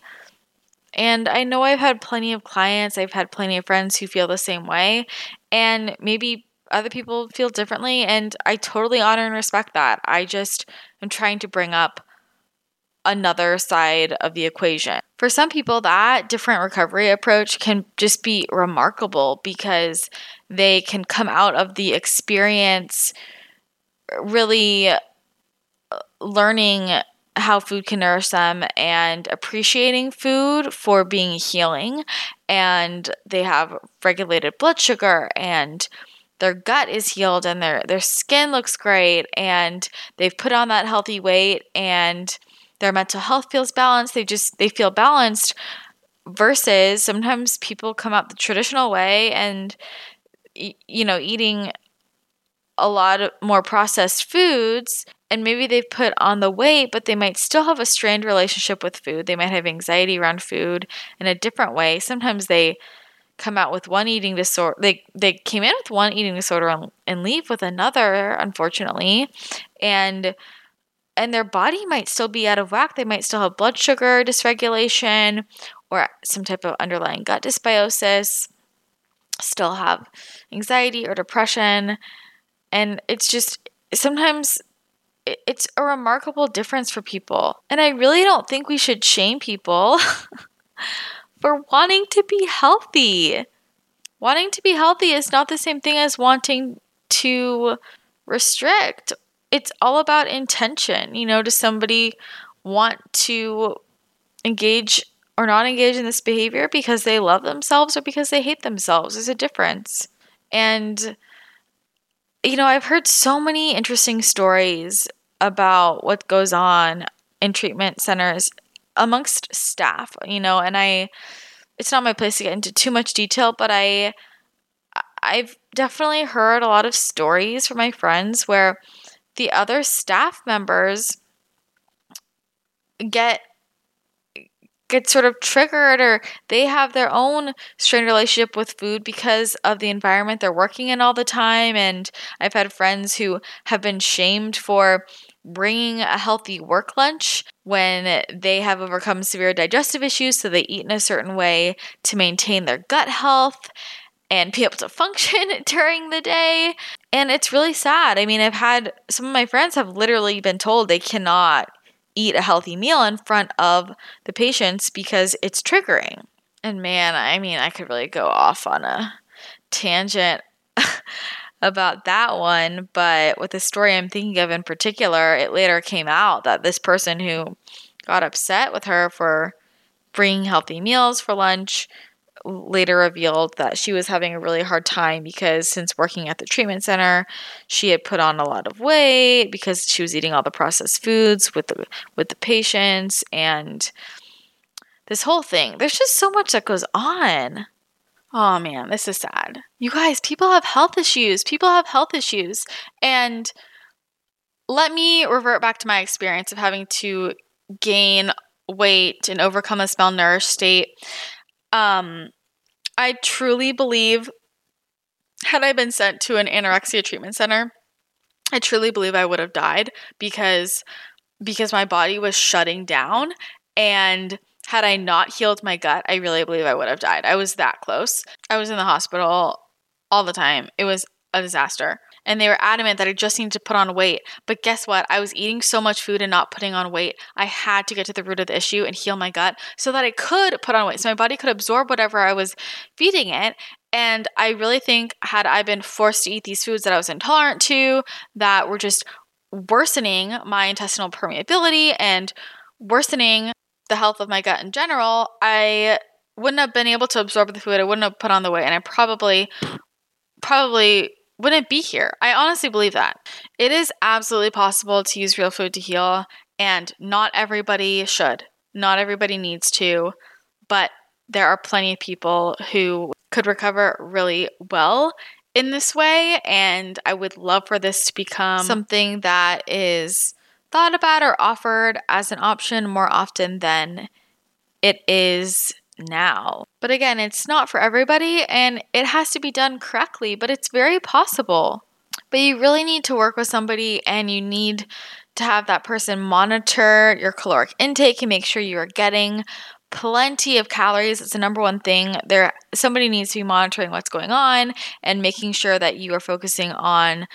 And I know I've had plenty of clients, I've had plenty of friends who feel the same way, and maybe other people feel differently, and I totally honor and respect that. I just am trying to bring up another side of the equation. For some people, that different recovery approach can just be remarkable because they can come out of the experience really learning how food can nourish them and appreciating food for being healing, and they have regulated blood sugar and their gut is healed and their, their skin looks great and they've put on that healthy weight and their mental health feels balanced, they just, they feel balanced, versus sometimes people come out the traditional way and, you know, eating a lot more processed foods, and maybe they've put on the weight, but they might still have a strained relationship with food. They might have anxiety around food in a different way. Sometimes they come out with one eating disorder. They they came in with one eating disorder and, and leave with another, unfortunately. And and their body might still be out of whack. They might still have blood sugar dysregulation or some type of underlying gut dysbiosis, still have anxiety or depression. And it's just sometimes it's a remarkable difference for people. And I really don't think we should shame people for wanting to be healthy. Wanting to be healthy is not the same thing as wanting to restrict. It's all about intention. You know, does somebody want to engage or not engage in this behavior because they love themselves or because they hate themselves? There's a difference. And, you know, I've heard so many interesting stories about what goes on in treatment centers amongst staff, you know, and I, it's not my place to get into too much detail, but I, I've definitely heard a lot of stories from my friends where the other staff members get, get sort of triggered, or they have their own strained relationship with food because of the environment they're working in all the time. And I've had friends who have been shamed for bringing a healthy work lunch when they have overcome severe digestive issues, so they eat in a certain way to maintain their gut health and be able to function during the day. And it's really sad. I mean, I've had some of my friends have literally been told they cannot eat a healthy meal in front of the patients because it's triggering. And man, I mean, I could really go off on a tangent about that one, but with the story I'm thinking of in particular, it later came out that this person who got upset with her for bringing healthy meals for lunch later revealed that she was having a really hard time because since working at the treatment center, she had put on a lot of weight because she was eating all the processed foods with the, with the patients and this whole thing. There's just so much that goes on. Oh man, this is sad. You guys, people have health issues. People have health issues. And let me revert back to my experience of having to gain weight and overcome this malnourished state. Um, I truly believe, had I been sent to an anorexia treatment center, I truly believe I would have died because because my body was shutting down, and had I not healed my gut, I really believe I would have died. I was that close. I was in the hospital all the time. It was a disaster. And they were adamant that I just needed to put on weight. But guess what? I was eating so much food and not putting on weight. I had to get to the root of the issue and heal my gut so that I could put on weight, so my body could absorb whatever I was feeding it. And I really think had I been forced to eat these foods that I was intolerant to, that were just worsening my intestinal permeability and worsening the health of my gut in general, I wouldn't have been able to absorb the food. I wouldn't have put on the weight, and I probably, probably wouldn't be here. I honestly believe that. It is absolutely possible to use real food to heal, and not everybody should. Not everybody needs to, but there are plenty of people who could recover really well in this way, and I would love for this to become something that is thought about or offered as an option more often than it is now. But again, it's not for everybody, and it has to be done correctly, but it's very possible. But you really need to work with somebody, and you need to have that person monitor your caloric intake and make sure you are getting plenty of calories. It's the number one thing. There, somebody needs to be monitoring what's going on and making sure that you are focusing on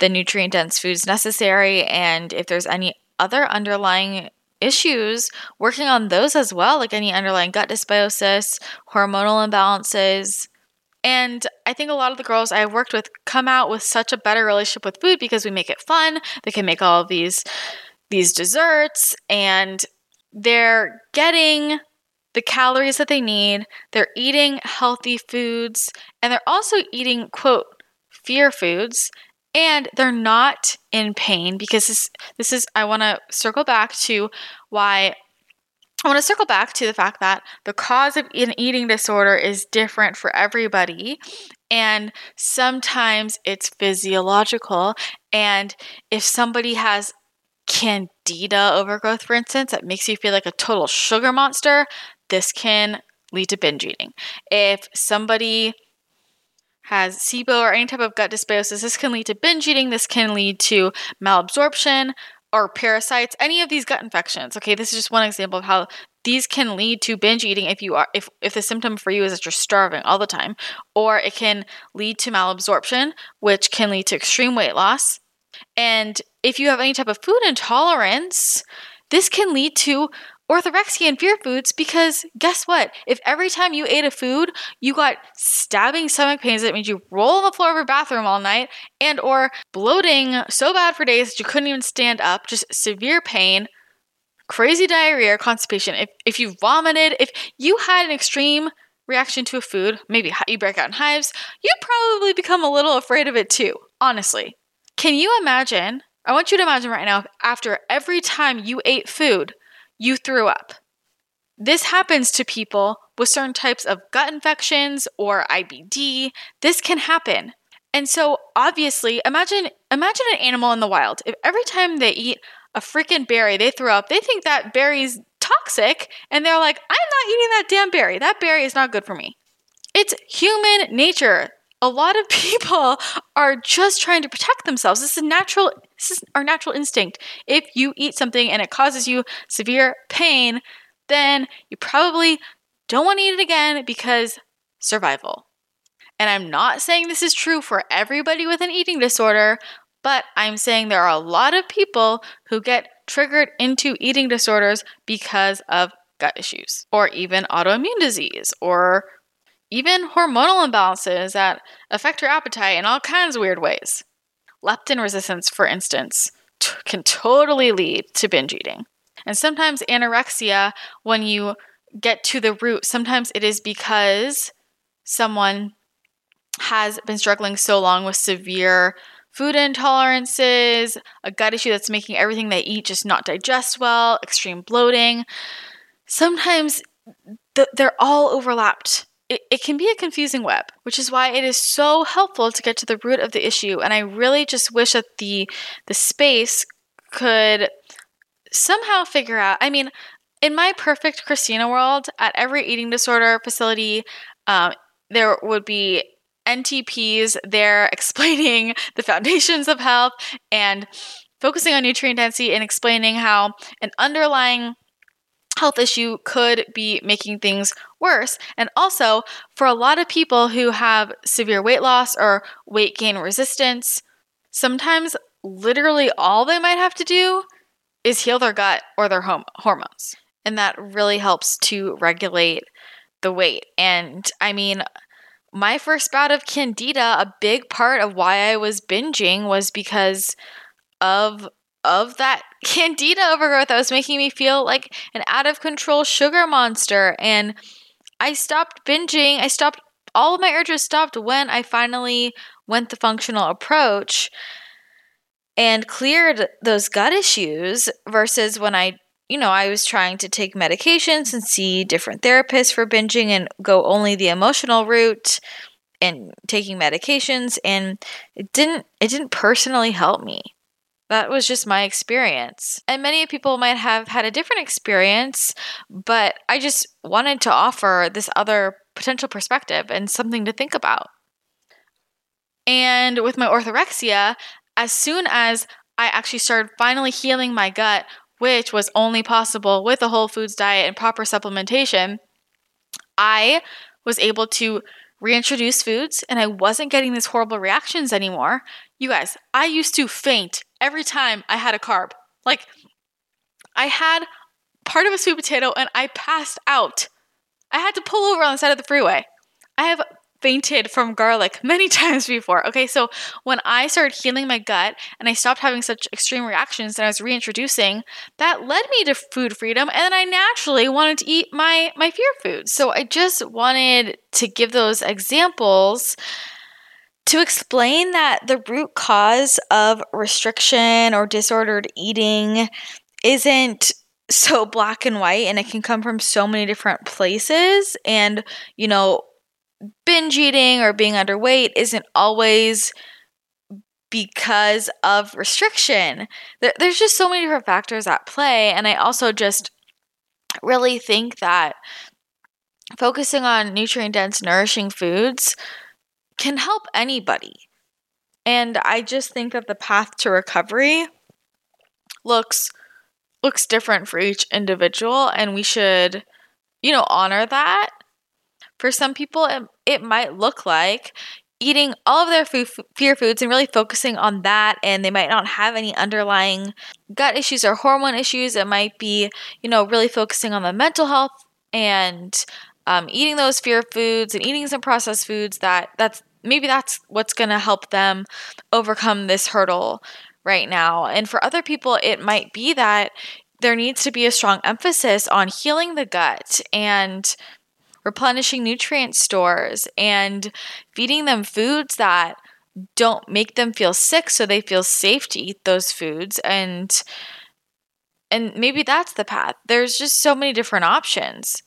the nutrient-dense foods necessary, and if there's any other underlying issues, working on those as well, like any underlying gut dysbiosis, hormonal imbalances. And I think a lot of the girls I've worked with come out with such a better relationship with food because we make it fun. They can make all of these, these desserts, and they're getting the calories that they need. They're eating healthy foods, and they're also eating, quote, fear foods. And they're not in pain because this, this is, I want to circle back to why, I want to circle back to the fact that the cause of an eating disorder is different for everybody. And sometimes it's physiological. And if somebody has candida overgrowth, for instance, that makes you feel like a total sugar monster, this can lead to binge eating. If somebody has SIBO or any type of gut dysbiosis, this can lead to binge eating. This can lead to malabsorption or parasites, any of these gut infections. Okay, this is just one example of how these can lead to binge eating if you are if, if the symptom for you is that you're starving all the time, or it can lead to malabsorption, which can lead to extreme weight loss. And if you have any type of food intolerance, this can lead to orthorexia and fear foods, because guess what? If every time you ate a food, you got stabbing stomach pains that made you roll on the floor of your bathroom all night, and or bloating so bad for days that you couldn't even stand up, just severe pain, crazy diarrhea, constipation. If, if you vomited, if you had an extreme reaction to a food, maybe you break out in hives, you probably become a little afraid of it too, honestly. Can you imagine? I want you to imagine right now, after every time you ate food, you threw up. This happens to people with certain types of gut infections or I B D. This can happen. And so obviously, imagine imagine an animal in the wild. If every time they eat a freaking berry, they throw up, they think that berry's toxic, and they're like, I'm not eating that damn berry. That berry is not good for me. It's human nature. A lot of people are just trying to protect themselves. This is natural. This is our natural instinct. If you eat something and it causes you severe pain, then you probably don't want to eat it again because survival. And I'm not saying this is true for everybody with an eating disorder, but I'm saying there are a lot of people who get triggered into eating disorders because of gut issues, or even autoimmune disease, or even hormonal imbalances that affect your appetite in all kinds of weird ways. Leptin resistance, for instance, t- can totally lead to binge eating. And sometimes anorexia, when you get to the root, sometimes it is because someone has been struggling so long with severe food intolerances, a gut issue that's making everything they eat just not digest well, extreme bloating. Sometimes th- they're all overlapped. It can be a confusing web, which is why it is so helpful to get to the root of the issue. And I really just wish that the the space could somehow figure out. I mean, in my perfect Christina world, at every eating disorder facility, um, there would be N T Ps there explaining the foundations of health and focusing on nutrient density and explaining how an underlying health issue could be making things worse. And also, for a lot of people who have severe weight loss or weight gain resistance, sometimes literally all they might have to do is heal their gut or their hom- hormones. And that really helps to regulate the weight. And I mean, my first bout of candida, a big part of why I was binging was because of of that candida overgrowth that was making me feel like an out-of-control sugar monster. And I stopped binging. I stopped, all of my urges stopped when I finally went the functional approach and cleared those gut issues, versus when I, you know, I was trying to take medications and see different therapists for binging and go only the emotional route and taking medications. And it didn't, it didn't personally help me. That was just my experience. And many people might have had a different experience, but I just wanted to offer this other potential perspective and something to think about. And with my orthorexia, as soon as I actually started finally healing my gut, which was only possible with a whole foods diet and proper supplementation, I was able to reintroduce foods and I wasn't getting these horrible reactions anymore. You guys, I used to faint every time I had a carb. Like, I had part of a sweet potato and I passed out. I had to pull over on the side of the freeway. I have fainted from garlic many times before. Okay, so when I started healing my gut and I stopped having such extreme reactions and I was reintroducing, that led me to food freedom, and then I naturally wanted to eat my, my fear foods. So I just wanted to give those examples to explain that the root cause of restriction or disordered eating isn't so black and white, and it can come from so many different places. And, you know, binge eating or being underweight isn't always because of restriction. There's just so many different factors at play. And I also just really think that focusing on nutrient-dense, nourishing foods can help anybody. And I just think that the path to recovery looks looks different for each individual, and we should, you know, honor that. For some people, it, it might look like eating all of their food, fear foods and really focusing on that, and they might not have any underlying gut issues or hormone issues. It might be, you know, really focusing on the mental health and um, eating those fear foods and eating some processed foods that that's maybe that's what's going to help them overcome this hurdle right now. And for other people, it might be that there needs to be a strong emphasis on healing the gut and replenishing nutrient stores and feeding them foods that don't make them feel sick, so they feel safe to eat those foods. And and maybe that's the path. There's just so many different options.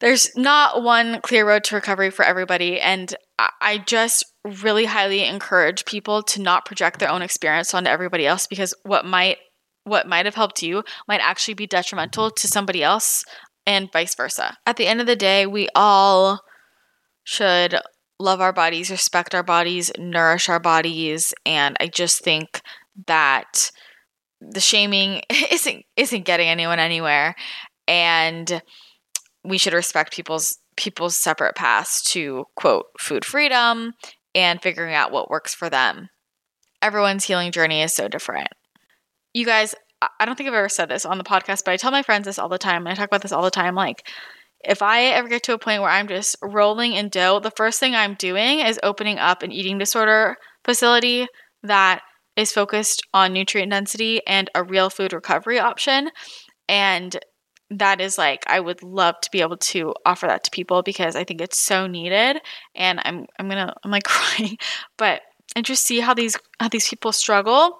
There's not one clear road to recovery for everybody, and I just really highly encourage people to not project their own experience onto everybody else, because what might what might have helped you might actually be detrimental to somebody else, and vice versa. At the end of the day, we all should love our bodies, respect our bodies, nourish our bodies, and I just think that the shaming isn't isn't getting anyone anywhere, and we should respect people's people's separate paths to, quote, food freedom and figuring out what works for them. Everyone's healing journey is so different. You guys, I don't think I've ever said this on the podcast, but I tell my friends this all the time, and I talk about this all the time. Like, if I ever get to a point where I'm just rolling in dough, the first thing I'm doing is opening up an eating disorder facility that is focused on nutrient density and a real food recovery option. And that is, like, I would love to be able to offer that to people, because I think it's so needed. And I'm I'm gonna I'm like crying, but I just see how these how these people struggle.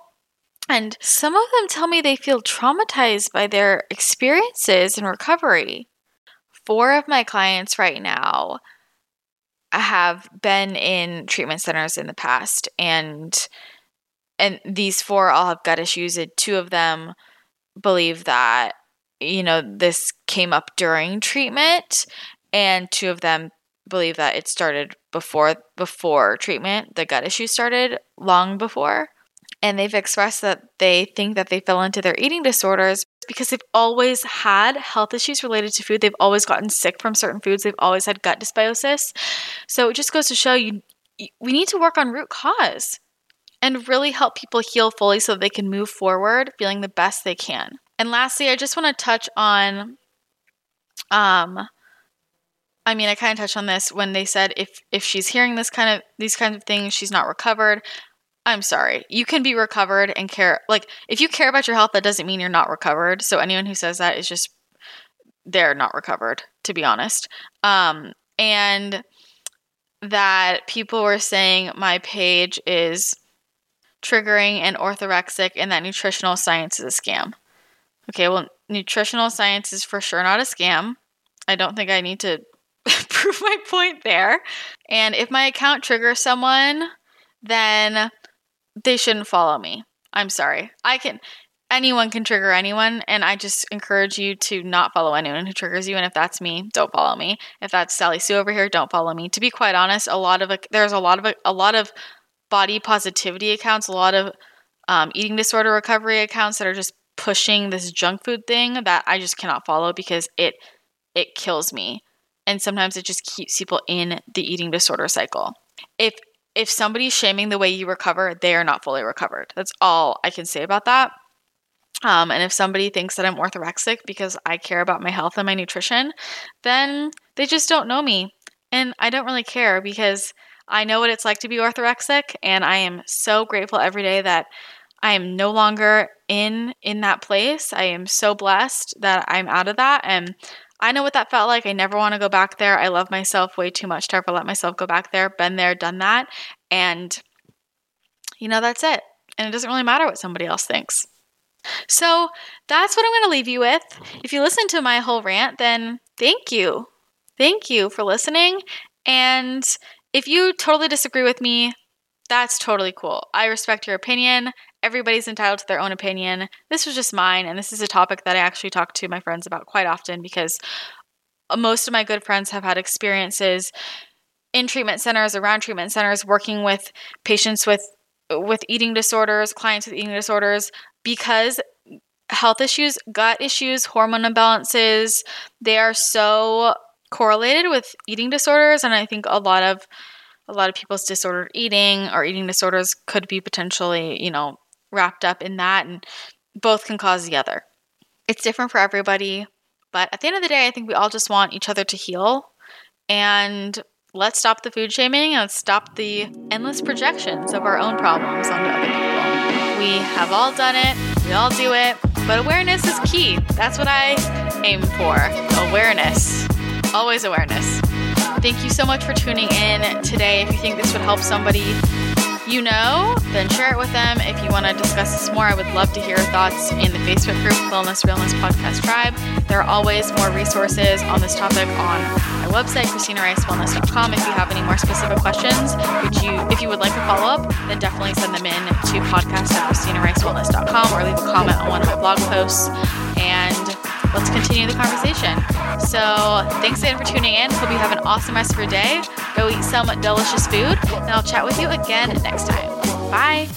And some of them tell me they feel traumatized by their experiences in recovery. Four of my clients right now have been in treatment centers in the past, and and these four all have gut issues, and two of them believe that, you know, this came up during treatment, and two of them believe that it started before before treatment. The gut issue started long before. And they've expressed that they think that they fell into their eating disorders because they've always had health issues related to food. They've always gotten sick from certain foods. They've always had gut dysbiosis. So it just goes to show you, we need to work on root cause and really help people heal fully so that they can move forward feeling the best they can. And lastly, I just want to touch on, um, I mean, I kind of touched on this when they said if if she's hearing this kind of these kinds of things, she's not recovered. I'm sorry. You can be recovered and care. Like, if you care about your health, that doesn't mean you're not recovered. So anyone who says that is just, they're not recovered, to be honest. Um, and that people were saying my page is triggering and orthorexic, and that nutritional science is a scam. Okay, well, nutritional science is for sure not a scam. I don't think I need to prove my point there. And if my account triggers someone, then they shouldn't follow me. I'm sorry. I can, anyone can trigger anyone, and I just encourage you to not follow anyone who triggers you. And if that's me, don't follow me. If that's Sally Sue over here, don't follow me. To be quite honest, a lot of there's a lot of a lot of body positivity accounts, a lot of um, eating disorder recovery accounts that are just pushing this junk food thing that I just cannot follow, because it it kills me, and sometimes it just keeps people in the eating disorder cycle. If If somebody's shaming the way you recover, they are not fully recovered. That's all I can say about that. Um, and if somebody thinks that I'm orthorexic because I care about my health and my nutrition, then they just don't know me. And I don't really care, because I know what it's like to be orthorexic. And I am so grateful every day that I am no longer in in that place. I am so blessed that I'm out of that. And I know what that felt like. I never want to go back there. I love myself way too much to ever let myself go back there. Been there, done that. And, you know, that's it. And it doesn't really matter what somebody else thinks. So that's what I'm going to leave you with. If you listen to my whole rant, then thank you. Thank you for listening. And if you totally disagree with me, that's totally cool. I respect your opinion. Everybody's entitled to their own opinion. This was just mine, and this is a topic that I actually talk to my friends about quite often because most of my good friends have had experiences in treatment centers, around treatment centers, working with patients with with eating disorders, clients with eating disorders, because health issues, gut issues, hormone imbalances, they are so correlated with eating disorders, and I think a lot of a lot of people's disordered eating or eating disorders could be potentially, you know, wrapped up in that, and both can cause the other. It's different for everybody, but at the end of the day, I think we all just want each other to heal, and let's stop the food shaming and let's stop the endless projections of our own problems onto other people. We have all done it. We all do it, but awareness is key. That's what I aim for. Awareness. Always awareness. Thank you so much for tuning in today. If you think this would help somebody you know, then share it with them. If you want to discuss this more, I would love to hear your thoughts in the Facebook group, Wellness Realness Podcast Tribe. There are always more resources on this topic on my website, Christina Rice Wellness dot com. If you have any more specific questions, would you, if you would like a follow-up, then definitely send them in to podcast at Christina Rice Wellness dot com or leave a comment on one of my blog posts. And let's continue the conversation. So thanks again for tuning in. Hope you have an awesome rest of your day. Go eat some delicious food, and I'll chat with you again next time. Bye.